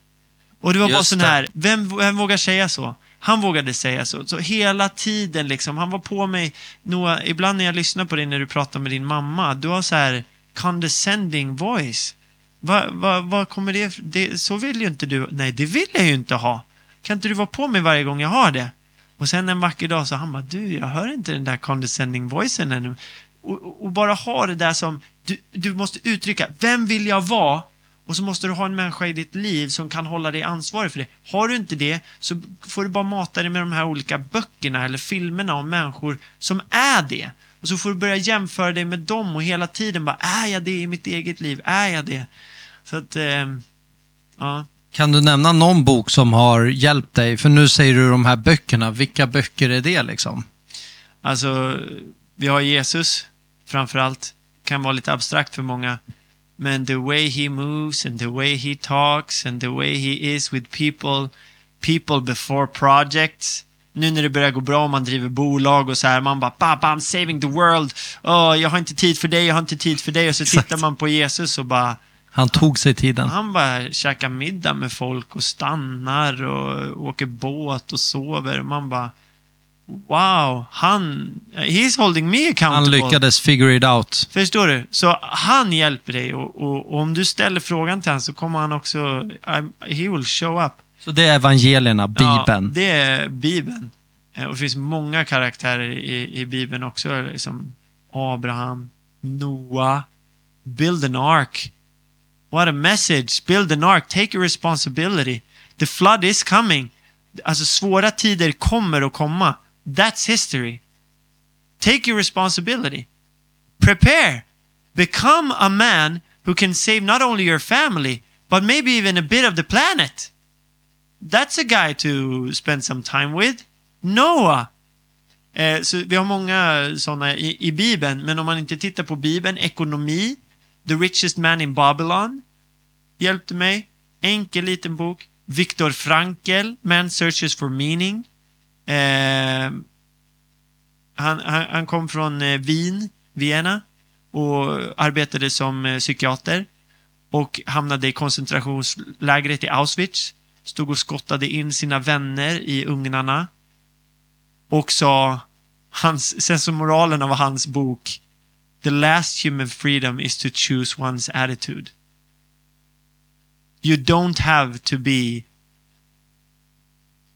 Och det var Just bara sån det. här, vem, vem vågar säga så? Han vågade säga så. Så hela tiden liksom, han var på mig. Noah, ibland när jag lyssnar på dig när du pratar med din mamma, du har så här condescending voice. Va, va, va kommer det, det, så vill ju inte du. Nej, det vill jag ju inte ha. Kan inte du vara på mig varje gång jag har det? Och sen en vacker dag så han bara, du, jag hör inte den där condescending voicen ännu. Och, och bara ha det där som, du, du måste uttrycka, vem vill jag vara? Och så måste du ha en människa i ditt liv som kan hålla dig ansvarig för det. Har du inte det så får du bara mata dig med de här olika böckerna eller filmerna om människor som är det. Och så får du börja jämföra dig med dem och hela tiden bara, är jag det i mitt eget liv? Är jag det? Så att, eh, ja. Kan du nämna någon bok som har hjälpt dig? För nu säger du de här böckerna. Vilka böcker är det liksom? Alltså, vi har Jesus framförallt. Kan vara lite abstrakt för många. Men the way he moves and the way he talks and the way he is with people. People before projects. Nu när det börjar gå bra, man driver bolag och så här. Man bara, pappa, I'm saving the world. Åh, jag har inte tid för dig, jag har inte tid för dig. Och så Exakt. tittar man på Jesus och bara... Han tog sig tiden. Han bara käkar middag med folk och stannar och åker båt och sover. Man bara, wow, han, he's holding me accountable. Han lyckades figure it out. Förstår du? Så han hjälper dig och, och, och om du ställer frågan till honom så kommer han också, I'm, he will show up. Så det är evangelierna, Bibeln. Ja, det är Bibeln. Och det finns många karaktärer i, i Bibeln också. Liksom Abraham, Noah, build an ark. What a message. Build an ark. Take your responsibility. The flood is coming. Alltså svåra tider kommer att komma. That's history. Take your responsibility. Prepare. Become a man who can save not only your family, but maybe even a bit of the planet. That's a guy to spend some time with. Noah. Eh, så vi har många sådana i, i Bibeln. Men om man inte tittar på Bibeln, ekonomi. The richest man in Babylon hjälpte mig. enkel liten bok. Viktor Frankl, Man Searches for Meaning. Eh, han, han, han kom från eh, Wien, Vienna, och arbetade som eh, psykiater och hamnade i koncentrationslägret i Auschwitz. Stod och skottade in sina vänner i ugnarna. Och sa, hans, sen så moralen av hans bok, the last human freedom is to choose one's attitude. You don't have to be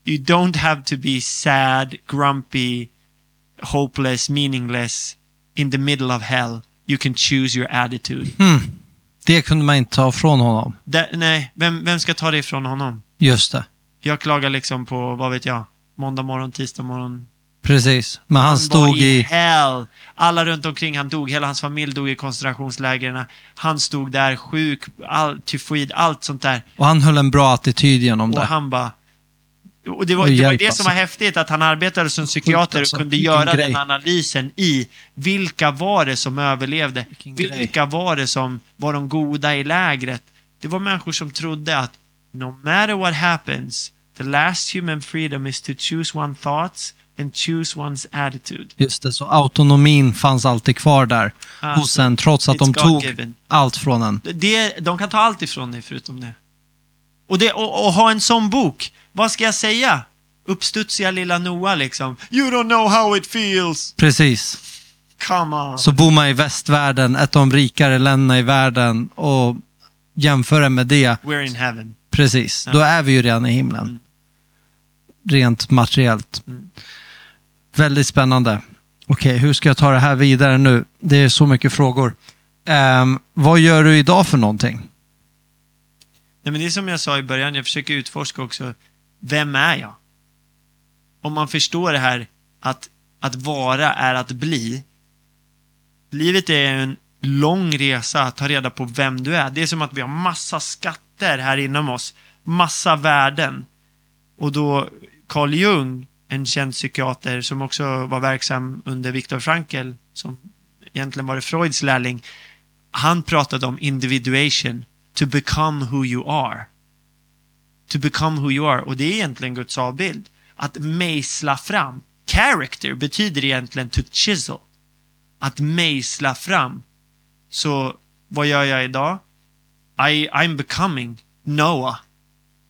You don't have to be sad, grumpy, hopeless, meaningless in the middle of hell. You can choose your attitude. Mm. Det kunde man inte ta från honom. De, nej, vem, vem ska ta det ifrån honom? Just det. Jag klagar liksom på, vad vet jag, måndag morgon, tisdag morgon. Precis, men han, han stod i... hell. Alla runt omkring han dog, hela hans familj dog i koncentrationslägren. Han stod där sjuk, all, tyfoid, allt sånt där. Och han höll en bra attityd genom det. Och han bara... Och det var, och det, var det som var häftigt, att han arbetade som psykiater och kunde göra grej. Den analysen i vilka var det som överlevde, vilka var det som var de goda i lägret. Det var människor som trodde att no matter what happens, the last human freedom is to choose one's thoughts and choose one's attitude. Just det, så autonomin fanns alltid kvar där ah, hos en, trots att de tog given. Allt från en. Det, de kan ta allt ifrån dig förutom det. Och, det, och, och ha en sån bok. Vad ska jag säga? Uppstudsiga lilla Noah liksom. You don't know how it feels. Precis. Come on. Så bor man i västvärlden, ett av de rikare länderna i världen, och jämföra med det. We're in heaven. Precis. Mm. Då är vi ju redan i himlen. Mm. Rent materiellt. Mm. Väldigt spännande. Okej, okay, hur ska jag ta det här vidare nu? Det är så mycket frågor. Um, vad gör du idag för någonting? Nej, men det är som jag sa i början, jag försöker utforska också, vem är jag? Om man förstår det här, att, att vara är att bli. Livet är en lång resa att ta reda på vem du är. Det är som att vi har massa skatter här inom oss, massa värden. Och då Carl Jung, en känd psykiater som också var verksam under Viktor Frankl, som egentligen var Freuds lärling, han pratade om individuation. To become who you are. To become who you are. Och det är egentligen Guds avbild. Att mejsla fram. Character betyder egentligen to chisel. Att mejsla fram. Så vad gör jag idag? I, I'm becoming Noah.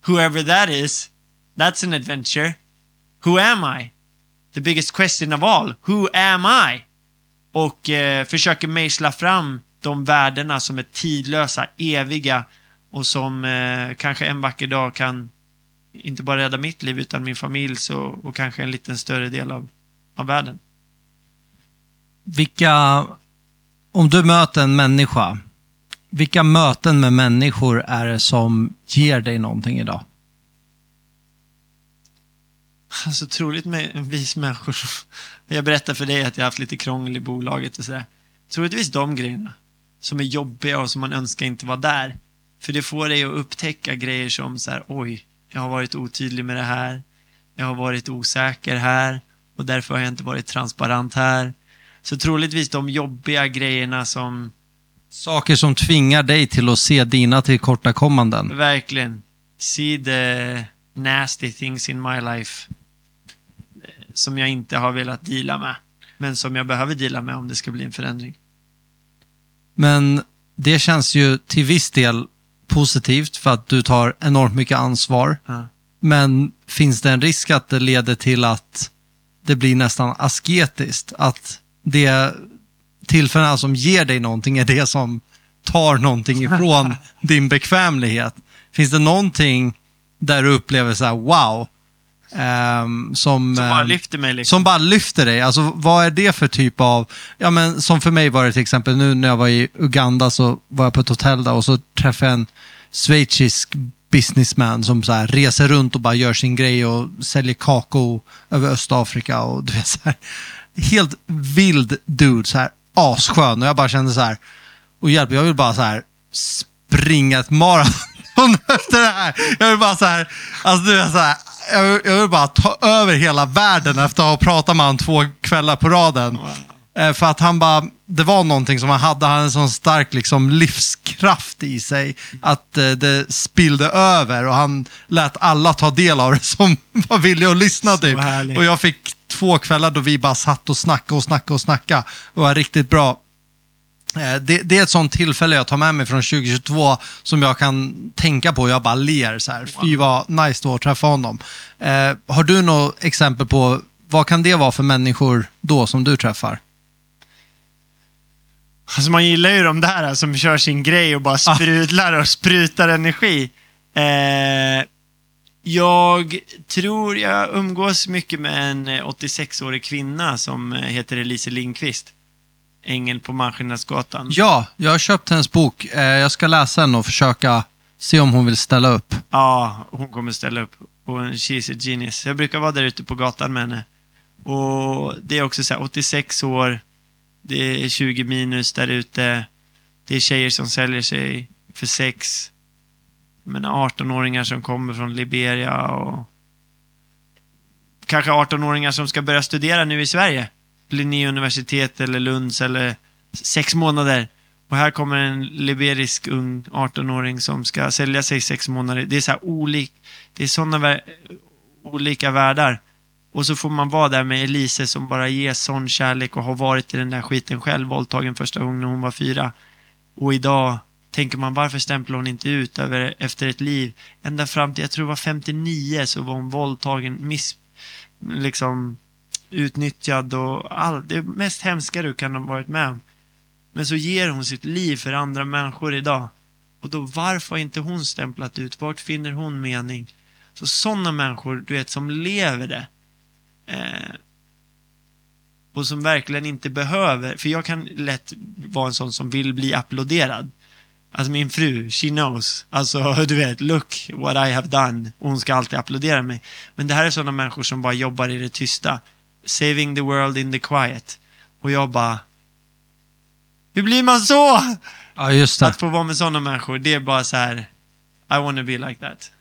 Whoever that is, that's an adventure. Who am I? The biggest question of all. Who am I? Och eh, försöker mejsla fram de värdena som är tidlösa, eviga, och som eh, kanske en vacker dag kan inte bara rädda mitt liv utan min familjs och, och kanske en liten större del av, av världen. Vilka, om du möter en människa, vilka möten med människor är det som ger dig någonting idag? Alltså troligt med vis människor. Jag berättar för dig att jag har haft lite krångel i bolaget och sådär. Troligtvis de grejerna som är jobbiga och som man önskar inte var där. För det får dig att upptäcka grejer som så här, oj, jag har varit otydlig med det här. Jag har varit osäker här. Och därför har jag inte varit transparent här. Så troligtvis de jobbiga grejerna som... Saker som tvingar dig till att se dina tillkortakommanden. Verkligen. See the nasty things in my life. Som jag inte har velat deala med. Men som jag behöver deala med om det ska bli en förändring. Men det känns ju till viss del positivt för att du tar enormt mycket ansvar. Mm. Men finns det en risk att det leder till att det blir nästan asketiskt? Att det tillfällena som ger dig någonting är det som tar någonting ifrån din bekvämlighet. Finns det någonting där du upplever så här, wow... Um, som, som, bara lyfter mig liksom. som bara lyfter dig. Alltså, vad är det för typ av... Ja, men, som för mig var det till exempel nu när jag var i Uganda, så var jag på ett hotell där och så träffade jag en schweizisk businessman som så här reser runt och bara gör sin grej och säljer kakao över Östafrika och du vet så här, helt vild dude, så här asskön, och jag bara kände så här, och hjälp, jag vill bara så här springa ett maraton efter det här. Jag vill bara så här, alltså du är så här, jag vill bara ta över hela världen efter att ha pratat med honom två kvällar på raden. Wow. För att han bara, det var någonting som han hade, han hade en sån stark liksom livskraft i sig att det spillde över och han lät alla ta del av det som var villiga att lyssna typ. Och jag fick två kvällar då vi bara satt och snackade och snackade och snackade och var riktigt bra. Det, det är ett sånt tillfälle jag tar med mig från tjugohundratjugotvå som jag kan tänka på. Jag bara ler så här. Fy vad nice då att träffa honom. Eh, har du något exempel på vad kan det vara för människor då som du träffar? Alltså man gillar ju de där som kör sin grej och bara sprudlar och sprutar energi. Eh, jag tror jag umgås mycket med en åttiosex-årig kvinna som heter Elise Lindqvist. Ängel på Maskinnadsgatan. Ja, jag har köpt hennes bok. Jag ska läsa den och försöka se om hon vill ställa upp. Ja, hon kommer ställa upp. Och she's a genius. Jag brukar vara där ute på gatan med henne. Och det är också så här, åttiosex år. Det är tjugo minus där ute. Det är tjejer som säljer sig för sex. Men arton-åringar som kommer från Liberia och kanske arton-åringar som ska börja studera nu i Sverige. Linnéuniversitetet eller Lunds eller sex månader. Och här kommer en liberisk ung arton-åring som ska sälja sig sex månader. Det är så här olik, det är sådana vär- olika världar. Och så får man vara där med Elise som bara ger sån kärlek och har varit i den där skiten själv, våldtagen första gången när hon var fyra. Och idag tänker man, varför stämplar hon inte ut över, efter ett liv? Ända fram till, jag tror det var femtionio, så var hon våldtagen, miss, liksom utnyttjad och allt. Det mest hemska du kan ha varit med om. Men så ger hon sitt liv för andra människor idag. Och då varför har inte hon stämplat ut? Vart finner hon mening? Så sådana människor, du vet, som lever det. Eh, och som verkligen inte behöver. För jag kan lätt vara en sån som vill bli applåderad. Alltså min fru, she knows. Alltså du vet, look what I have done. Och hon ska alltid applådera mig. Men det här är sådana människor som bara jobbar i det tysta. Saving the world in the quiet. Och jag bara, hur blir man så? Ja, just det. Att få vara med sådana människor, det är bara så här, I wanna be like that.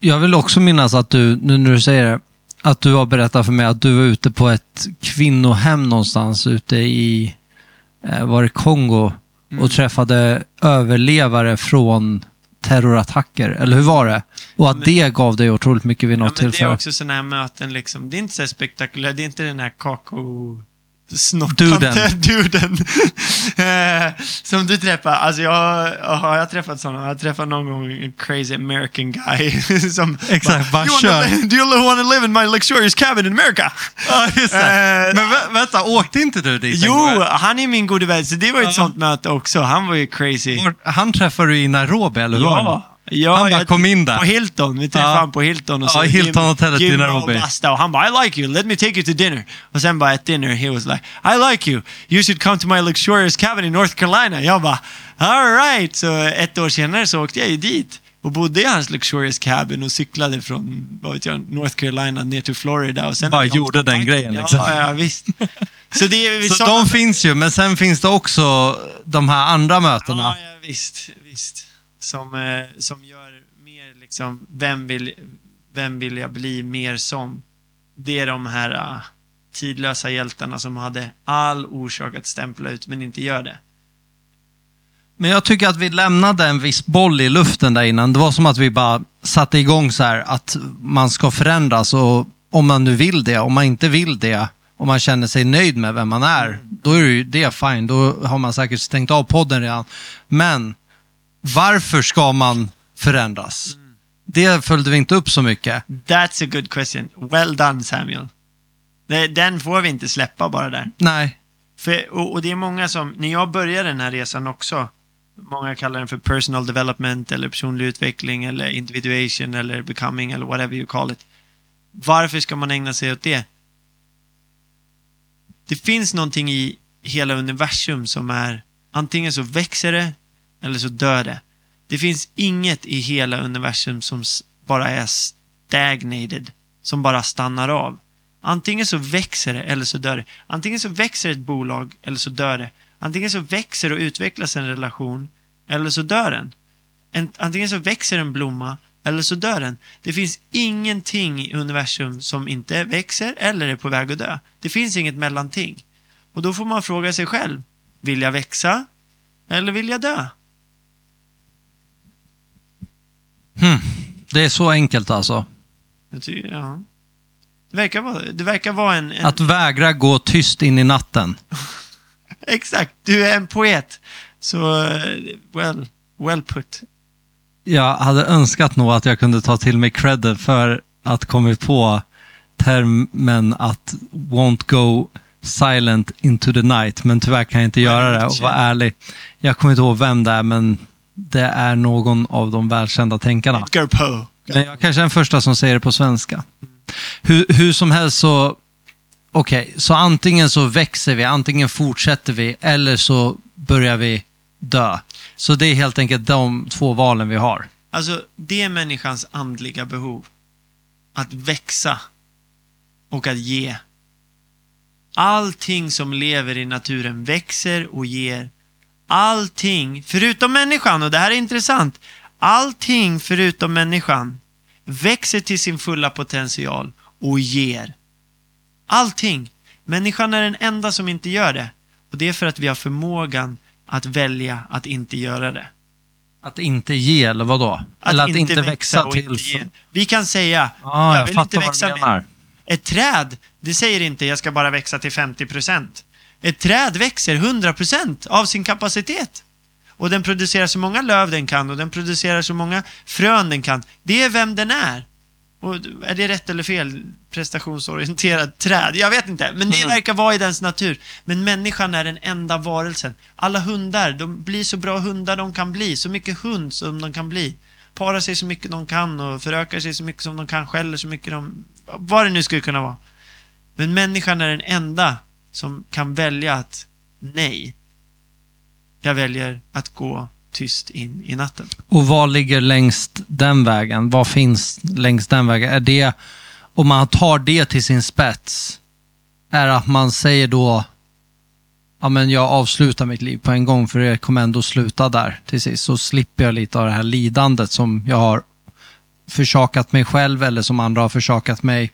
Jag vill också minnas att du, nu när du säger det, att du har berättat för mig att du var ute på ett kvinnohem någonstans ute i, var det Kongo? Mm. Och träffade överlevare från terrorattacker, eller hur var det? Och att men, det gav dig otroligt mycket vid något ja, tillfälle. Det är också sådana här möten liksom, det är inte så spektakulärt, det är inte den här kakosnottande duden som du träffar. Alltså jag har jag träffat sådana, jag har träffat någon gång en crazy American guy som exakt, bara, bara kör. Do you want to live in my luxurious cabin in America? Ja, just det. Uh, Men vä- vänta, åkte inte du dit? Jo, han är min gode vän, så det var ett uh, sånt möte också, han var ju crazy. Han träffade du i Nairobi eller hur? Ja. Ja, han bara jag, kom in där. På Hilton, vi träffade ja. han på Hilton. Och så ja, Hilton hotellet i Nairobi. Och han bara, I like you, let me take you to dinner. Och sen bara, at dinner, he was like, I like you, you should come to my luxurious cabin in North Carolina. Jag bara, all right. Så ett år senare så åkte jag ju dit och bodde i hans luxurious cabin och cyklade från vad vet jag, North Carolina ner till Florida. Och sen bara gjorde den grejen liksom. Ja, ja visst. Så, det är, så, så de finns ju, men sen finns det också de här andra mötena. Ja, ja visst, visst. Som, som gör mer liksom, vem vill, vem vill jag bli mer som? Det är de här uh, tidlösa hjältarna som hade all orsak att stämpla ut men inte gör det. Men jag tycker att vi lämnade en viss boll i luften där innan. Det var som att vi bara satte igång så här att man ska förändras, och om man nu vill det, om man inte vill det, om man känner sig nöjd med vem man är, då är det ju det fine. Då har man säkert stängt av podden redan. Men varför ska man förändras? Mm. Det följde vi inte upp så mycket. That's a good question. Well done, Samuel. Den får vi inte släppa bara där. Nej. För, och, och det är många som, när jag började den här resan också, många kallar den för personal development eller personlig utveckling eller individuation eller becoming eller whatever you call it. Varför ska man ägna sig åt det? Det finns någonting i hela universum som är, antingen så växer det eller så dör det. Det finns inget i hela universum som bara är stagnated, som bara stannar av. Antingen så växer det eller så dör det. Antingen så växer ett bolag eller så dör det. Antingen så växer och utvecklas en relation eller så dör den. Antingen så växer en blomma eller så dör den. Det finns ingenting i universum som inte växer eller är på väg att dö. Det finns inget mellanting. Och då får man fråga sig själv, vill jag växa eller vill jag dö? Hmm. Det är så enkelt alltså. Jag tycker, ja. Det verkar vara, det verkar vara en, en... Att vägra gå tyst in i natten. Exakt, du är en poet. Så, well, well put. Jag hade önskat nog att jag kunde ta till mig credit för att komma på termen att won't go silent into the night. Men tyvärr kan jag inte göra det och vara ärlig. Jag kommer inte ihåg vem det är, men det är någon av de välkända tänkarna. Men jag kanske är den första som säger det på svenska. Hur, hur som helst så... Okej, okay, så antingen så växer vi, antingen fortsätter vi eller så börjar vi dö. Så det är helt enkelt de två valen vi har. Alltså, det är människans andliga behov. Att växa och att ge. Allting som lever i naturen växer och ger. Allting förutom människan, och det här är intressant. Allting förutom människan växer till sin fulla potential och ger. Allting. Människan är den enda som inte gör det. Och det är för att vi har förmågan att välja att inte göra det. Att inte ge, eller vadå? Att eller att inte, inte växa, växa till. Inte vi kan säga, ah, jag, jag vill inte växa mer. Ett träd, det säger inte, jag ska bara växa till femtio procent. Ett träd växer hundra procent av sin kapacitet. Och den producerar så många löv den kan. Och den producerar så många frön den kan. Det är vem den är. Och är det rätt eller fel prestationsorienterad träd? Jag vet inte, men det verkar vara i dens natur. Men människan är den enda varelsen. Alla hundar, de blir så bra hundar de kan bli. Så mycket hund som de kan bli. Parar sig så mycket de kan och förökar sig så mycket som de kan. Skäller så mycket de... Vad det nu skulle kunna vara. Men människan är den enda som kan välja att nej. Jag väljer att gå tyst in i natten. Och vad ligger längs den vägen? Vad finns längs den vägen? Är det, om man tar det till sin spets, är att man säger då, ja men jag avslutar mitt liv på en gång, för jag kommer ändå sluta där till sist. Så slipper jag lite av det här lidandet som jag har försakat mig själv eller som andra har försakat mig.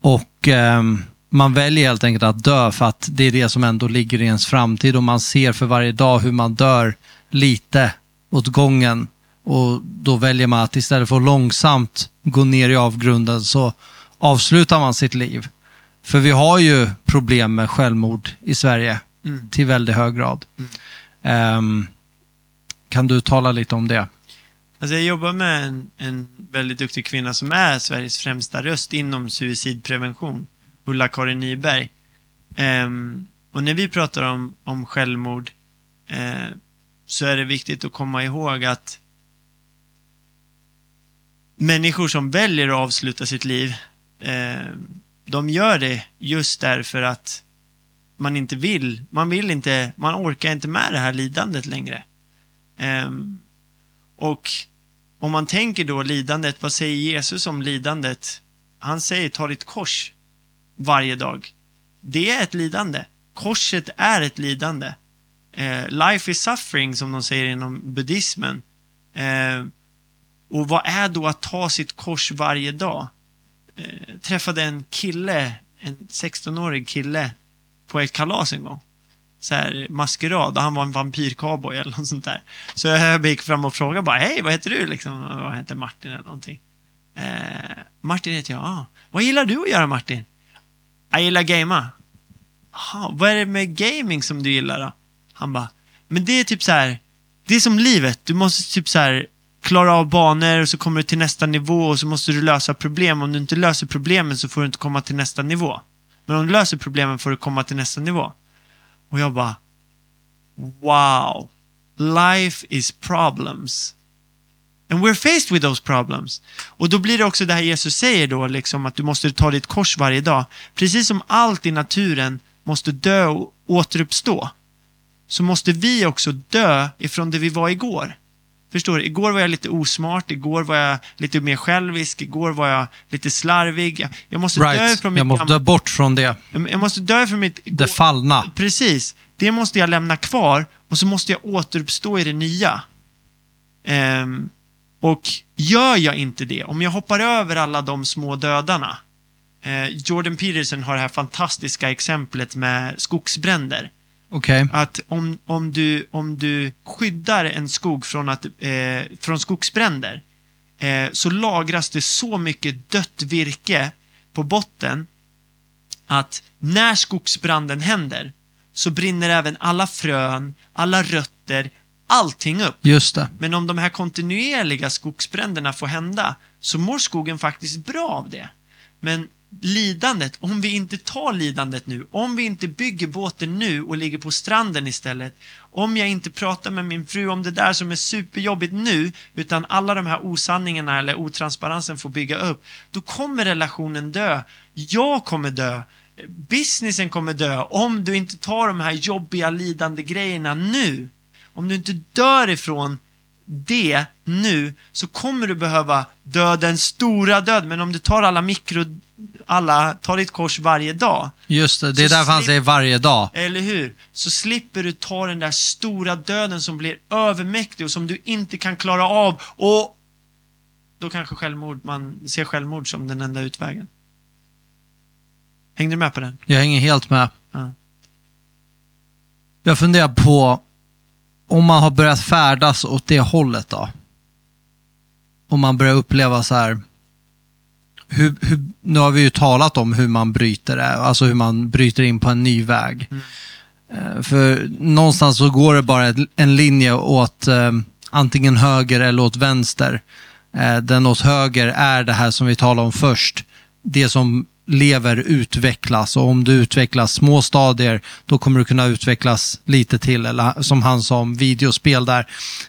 Och eh, man väljer helt enkelt att dö, för att det är det som ändå ligger i ens framtid. Och man ser för varje dag hur man dör lite åt gången, och då väljer man att istället för att långsamt gå ner i avgrunden så avslutar man sitt liv. För vi har ju problem med självmord i Sverige mm. till väldigt hög grad. Mm. Um, kan du tala lite om det? Alltså jag jobbar med en, en väldigt duktig kvinna som är Sveriges främsta röst inom suicidprevention, Ulla-Karin Nyberg. Um, och när vi pratar om, om självmord uh, så är det viktigt att komma ihåg att människor som väljer att avsluta sitt liv, eh, de gör det just därför att man inte vill, man vill inte, man orkar inte med det här lidandet längre. Eh, och om man tänker då lidandet, vad säger Jesus om lidandet? Han säger, ta ditt kors varje dag. Det är ett lidande. Korset är ett lidande. Eh, life is suffering, som de säger inom buddhismen. Eh, och vad är då att ta sitt kors varje dag? Eh, träffade en kille, en sexton-årig kille på ett kalas en gång. Så här maskerad, och han var en vampyrcowboy eller något sånt där. Så jag gick fram och frågade bara, hej, vad heter du? Liksom, vad heter Martin eller någonting? Eh, Martin heter jag. Ah, vad gillar du att göra, Martin? Jag gillar gamea. Ah, vad är det med gaming som du gillar då? Han bara, men det är typ så här, det är som livet, du måste typ så här klara av banor, och så kommer du till nästa nivå, och så måste du lösa problem. Om du inte löser problemen så får du inte komma till nästa nivå, men om du löser problemen får du komma till nästa nivå. Och jag bara, wow, life is problems and we're faced with those problems. Och då blir det också det här Jesus säger då, liksom att du måste ta ditt kors varje dag, precis som allt i naturen måste dö och återuppstå. Så måste vi också dö ifrån det vi var igår. Förstår du? Igår var jag lite osmart. Igår var jag lite mer självisk. Igår var jag lite slarvig. Jag måste right. dö ifrån mitt jag måste dö bort från det. Jag måste dö från mitt... Det fallna. Precis. Det måste jag lämna kvar. Och så måste jag återuppstå i det nya. Um, och gör jag inte det? Om jag hoppar över alla de små dödarna. eh, Jordan Peterson har det här fantastiska exemplet med skogsbränder. Okay. Att om, om, du, om du skyddar en skog från, att, eh, från skogsbränder, eh, så lagras det så mycket dött virke på botten att när skogsbranden händer så brinner även alla frön, alla rötter, allting upp. Just det. Men om de här kontinuerliga skogsbränderna får hända så mår skogen faktiskt bra av det. Men lidandet, om vi inte tar lidandet nu, om vi inte bygger båten nu och ligger på stranden istället, om jag inte pratar med min fru om det där som är superjobbigt nu, utan alla de här osanningarna eller otransparensen får bygga upp, då kommer relationen dö. Jag kommer dö. Businessen kommer dö om du inte tar de här jobbiga lidande grejerna nu. Om du inte dör ifrån det nu så kommer du behöva dö den stora död. Men om du tar alla mikro, alla tar ditt kors varje dag. Just det, det är därför han säger varje dag. Eller hur? Så slipper du ta den där stora döden som blir övermäktig och som du inte kan klara av. Och då kanske självmord, man ser självmord som den enda utvägen. Hänger du med på den? Jag hänger helt med. Ja. Jag funderar på om man har börjat färdas åt det hållet då. Om man börjar uppleva så här. Hur, hur, nu har vi ju talat om hur man bryter det. Alltså hur man bryter in på en ny väg. Mm. För någonstans så går det bara en linje åt eh, antingen höger eller åt vänster. Eh, den åt höger är det här som vi talade om först. Det som lever utvecklas, och om du utvecklas små stadier då kommer du kunna utvecklas lite till, eller som han sa om videospel där,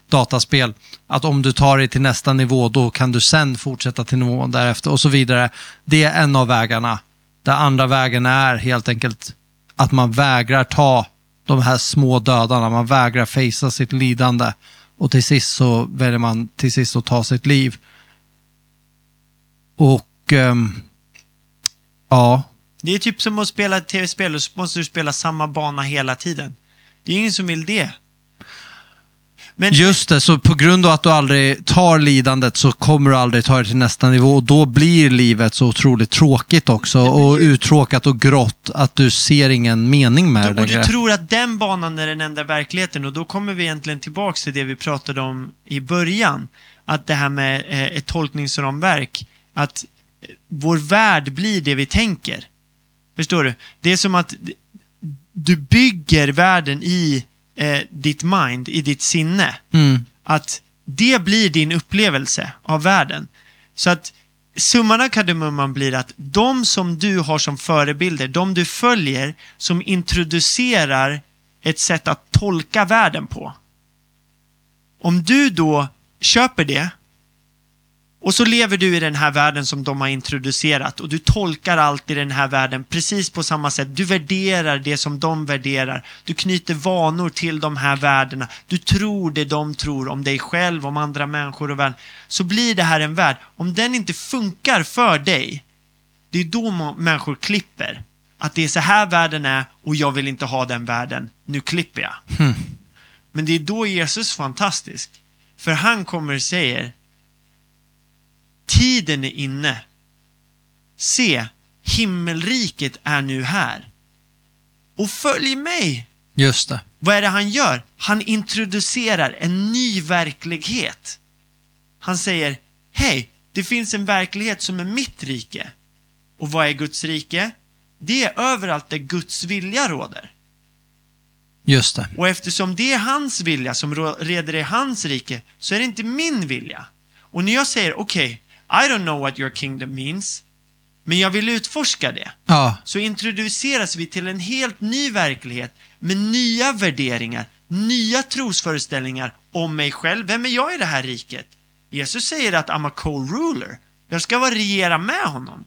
dataspel, att om du tar dig till nästa nivå då kan du sen fortsätta till nivån därefter och så vidare. Det är en av vägarna. Den andra vägen är helt enkelt att man vägrar ta de här små dödarna, man vägrar fejsa sitt lidande och till sist så väljer man till sist att ta sitt liv. Och um, ja. Det är typ som att spela ett tv-spel och så måste du spela samma bana hela tiden. Det är ingen som vill det. Men just det, så på grund av att du aldrig tar lidandet så kommer du aldrig ta det till nästa nivå, och då blir livet så otroligt tråkigt också, och uttråkat och grått att du ser ingen mening med det. Och du tror att den banan är den enda verkligheten, och då kommer vi egentligen tillbaka till det vi pratade om i början, att det här med eh, ett tolkningsramverk, att vår värld blir det vi tänker. Förstår du? Det är som att du bygger världen i eh, ditt mind, i ditt sinne. Mm. Att det blir din upplevelse av världen. Så att summan av kardemumman blir att de som du har som förebilder, de du följer, som introducerar ett sätt att tolka världen på. Om du då köper det, och så lever du i den här världen som de har introducerat, och du tolkar allt i den här världen precis på samma sätt. Du värderar det som de värderar. Du knyter vanor till de här värdena. Du tror det de tror om dig själv, om andra människor och världen. Så blir det här en värld. Om den inte funkar för dig, det är då människor klipper. Att det är så här världen är och jag vill inte ha den världen. Nu klipper jag. Mm. Men det är då Jesus är fantastisk. För han kommer och säger: tiden är inne. Se, himmelriket är nu här. Och följ mig. Just det. Vad är det han gör? Han introducerar en ny verklighet. Han säger: hej, det finns en verklighet som är mitt rike. Och vad är Guds rike? Det är överallt där Guds vilja råder. Just det. Och eftersom det är hans vilja som reder i hans rike, så är det inte min vilja. Och när jag säger okej, okay, I don't know what your kingdom means, men jag vill utforska det. Ja. Så introduceras vi till en helt ny verklighet med nya värderingar, nya trosföreställningar om mig själv. Vem är jag i det här riket? Jesus säger att I'm a co-ruler. Jag ska vara regera med honom.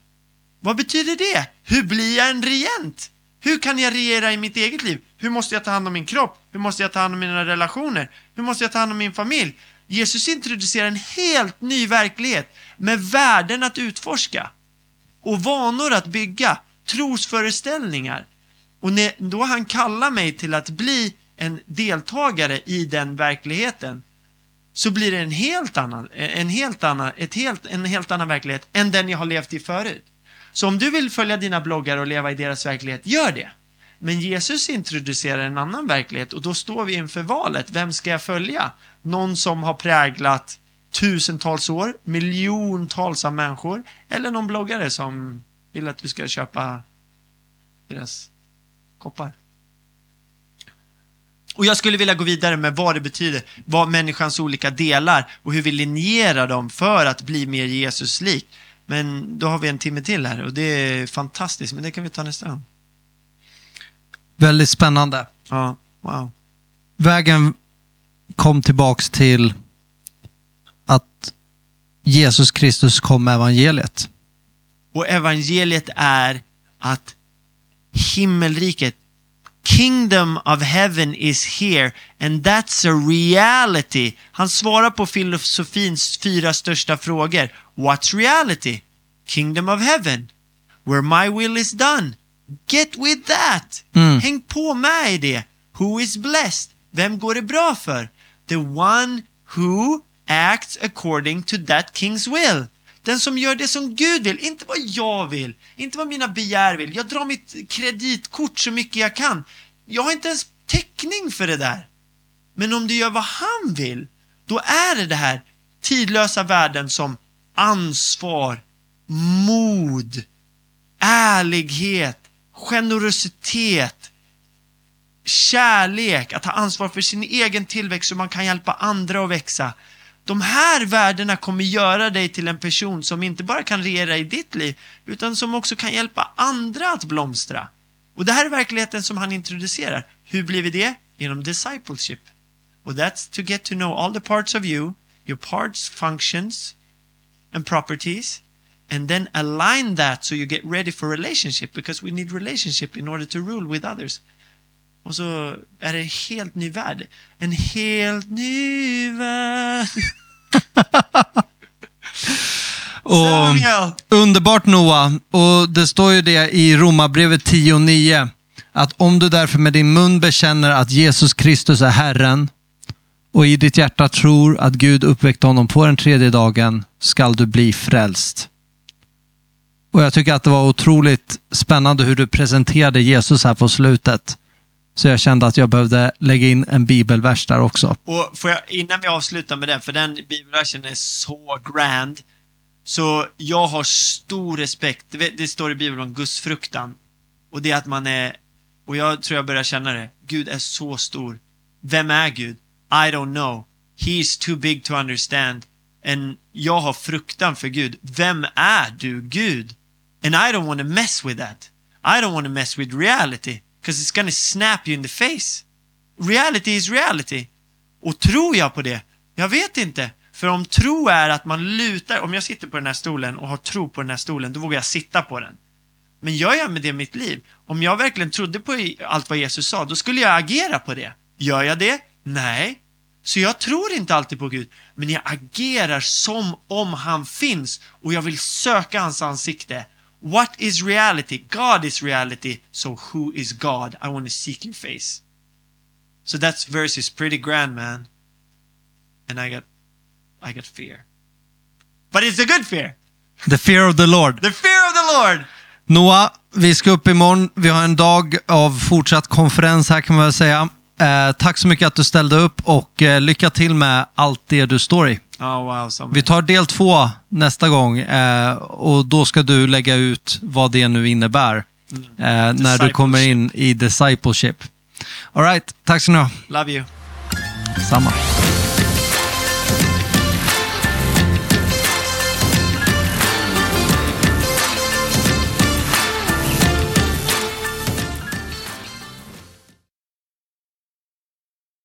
Vad betyder det? Hur blir jag en regent? Hur kan jag regera i mitt eget liv? Hur måste jag ta hand om min kropp? Hur måste jag ta hand om mina relationer? Hur måste jag ta hand om min familj? Jesus introducerar en helt ny verklighet med värden att utforska och vanor att bygga, trosföreställningar. Och när, då han kallar mig till att bli en deltagare i den verkligheten, så blir det en helt annan, en helt annan, ett helt, en helt annan verklighet än den jag har levt i förut. Så om du vill följa dina bloggar och leva i deras verklighet, gör det. Men Jesus introducerar en annan verklighet, och då står vi inför valet. Vem ska jag följa? Någon som har präglat tusentals år, miljontals av människor, eller någon bloggare som vill att du ska köpa deras koppar? Och jag skulle vilja gå vidare med vad det betyder, vad människans olika delar, och hur vi linjerar dem för att bli mer Jesuslik. Men då har vi en timme till här, och det är fantastiskt, men det kan vi ta nästa gång. Väldigt spännande. Ja, wow. Vägen kom tillbaks till att Jesus Kristus kom med evangeliet. Och evangeliet är att himmelriket, Kingdom of heaven is here, and that's a reality. Han svarar på filosofins fyra största frågor. What's reality? Kingdom of heaven. Where my will is done. Get with that. Mm. Häng på med i det. Who is blessed? Vem går det bra för? The one who acts according to that king's will. Den som gör det som Gud vill, inte vad jag vill, inte vad mina begär vill. Jag drar mitt kreditkort så mycket jag kan. Jag har inte ens täckning för det där. Men om du gör vad han vill, då är det det här tidlösa värden som ansvar, mod, ärlighet, generositet, kärlek, att ha ansvar för sin egen tillväxt så man kan hjälpa andra att växa. De här värdena kommer göra dig till en person som inte bara kan regera i ditt liv, utan som också kan hjälpa andra att blomstra. Och det här är verkligheten som han introducerar. Hur blir vi det? Genom discipleship. Och that's to get to know all the parts of you, your parts, functions and properties, and then align that so you get ready for relationship, because we need relationship in order to rule with others. Och så är det en helt ny värld. En helt ny värld. Och, underbart, Noah. Och det står ju det i Romarbrevet tio nio. Att om du därför med din mun bekänner att Jesus Kristus är Herren och i ditt hjärta tror att Gud uppväckte honom på den tredje dagen, skall du bli frälst. Och jag tycker att det var otroligt spännande hur du presenterade Jesus här på slutet. Så jag kände att jag behövde lägga in en bibelvers där också. Och får jag, innan vi avslutar med den, för den bibelversen är så grand. Så jag har stor respekt. Det står i Bibeln om Guds fruktan. Och det att man är, och jag tror jag börjar känna det. Gud är så stor. Vem är Gud? I don't know. He's too big to understand. And jag har fruktan för Gud. Vem är du, Gud? And I don't want to mess with that. I don't want to mess with reality. Because it's gonna snap you in the face. Reality is reality. Och tror jag på det? Jag vet inte. För om tro är att man lutar, om jag sitter på den här stolen och har tro på den här stolen, då vågar jag sitta på den. Men gör jag med det mitt liv? Om jag verkligen trodde på allt vad Jesus sa, då skulle jag agera på det. Gör jag det? Nej. Så jag tror inte alltid på Gud, men jag agerar som om han finns, och jag vill söka hans ansikte. What is reality? God is reality. So who is God? I want to seek your face. So that verse is pretty grand, man. And I got I got fear. But it's a good fear. The fear of the Lord. The fear of the Lord. Noah, vi ska upp imorgon. Vi har en dag av fortsatt konferens här, kan man väl säga. Eh, tack så mycket att du ställde upp, och eh, lycka till med allt det du står i. Oh, wow, so vi tar del två nästa gång, eh, och då ska du lägga ut vad det nu innebär eh, när du kommer in i discipleship. All right, tack så mycket. Love you. Samma.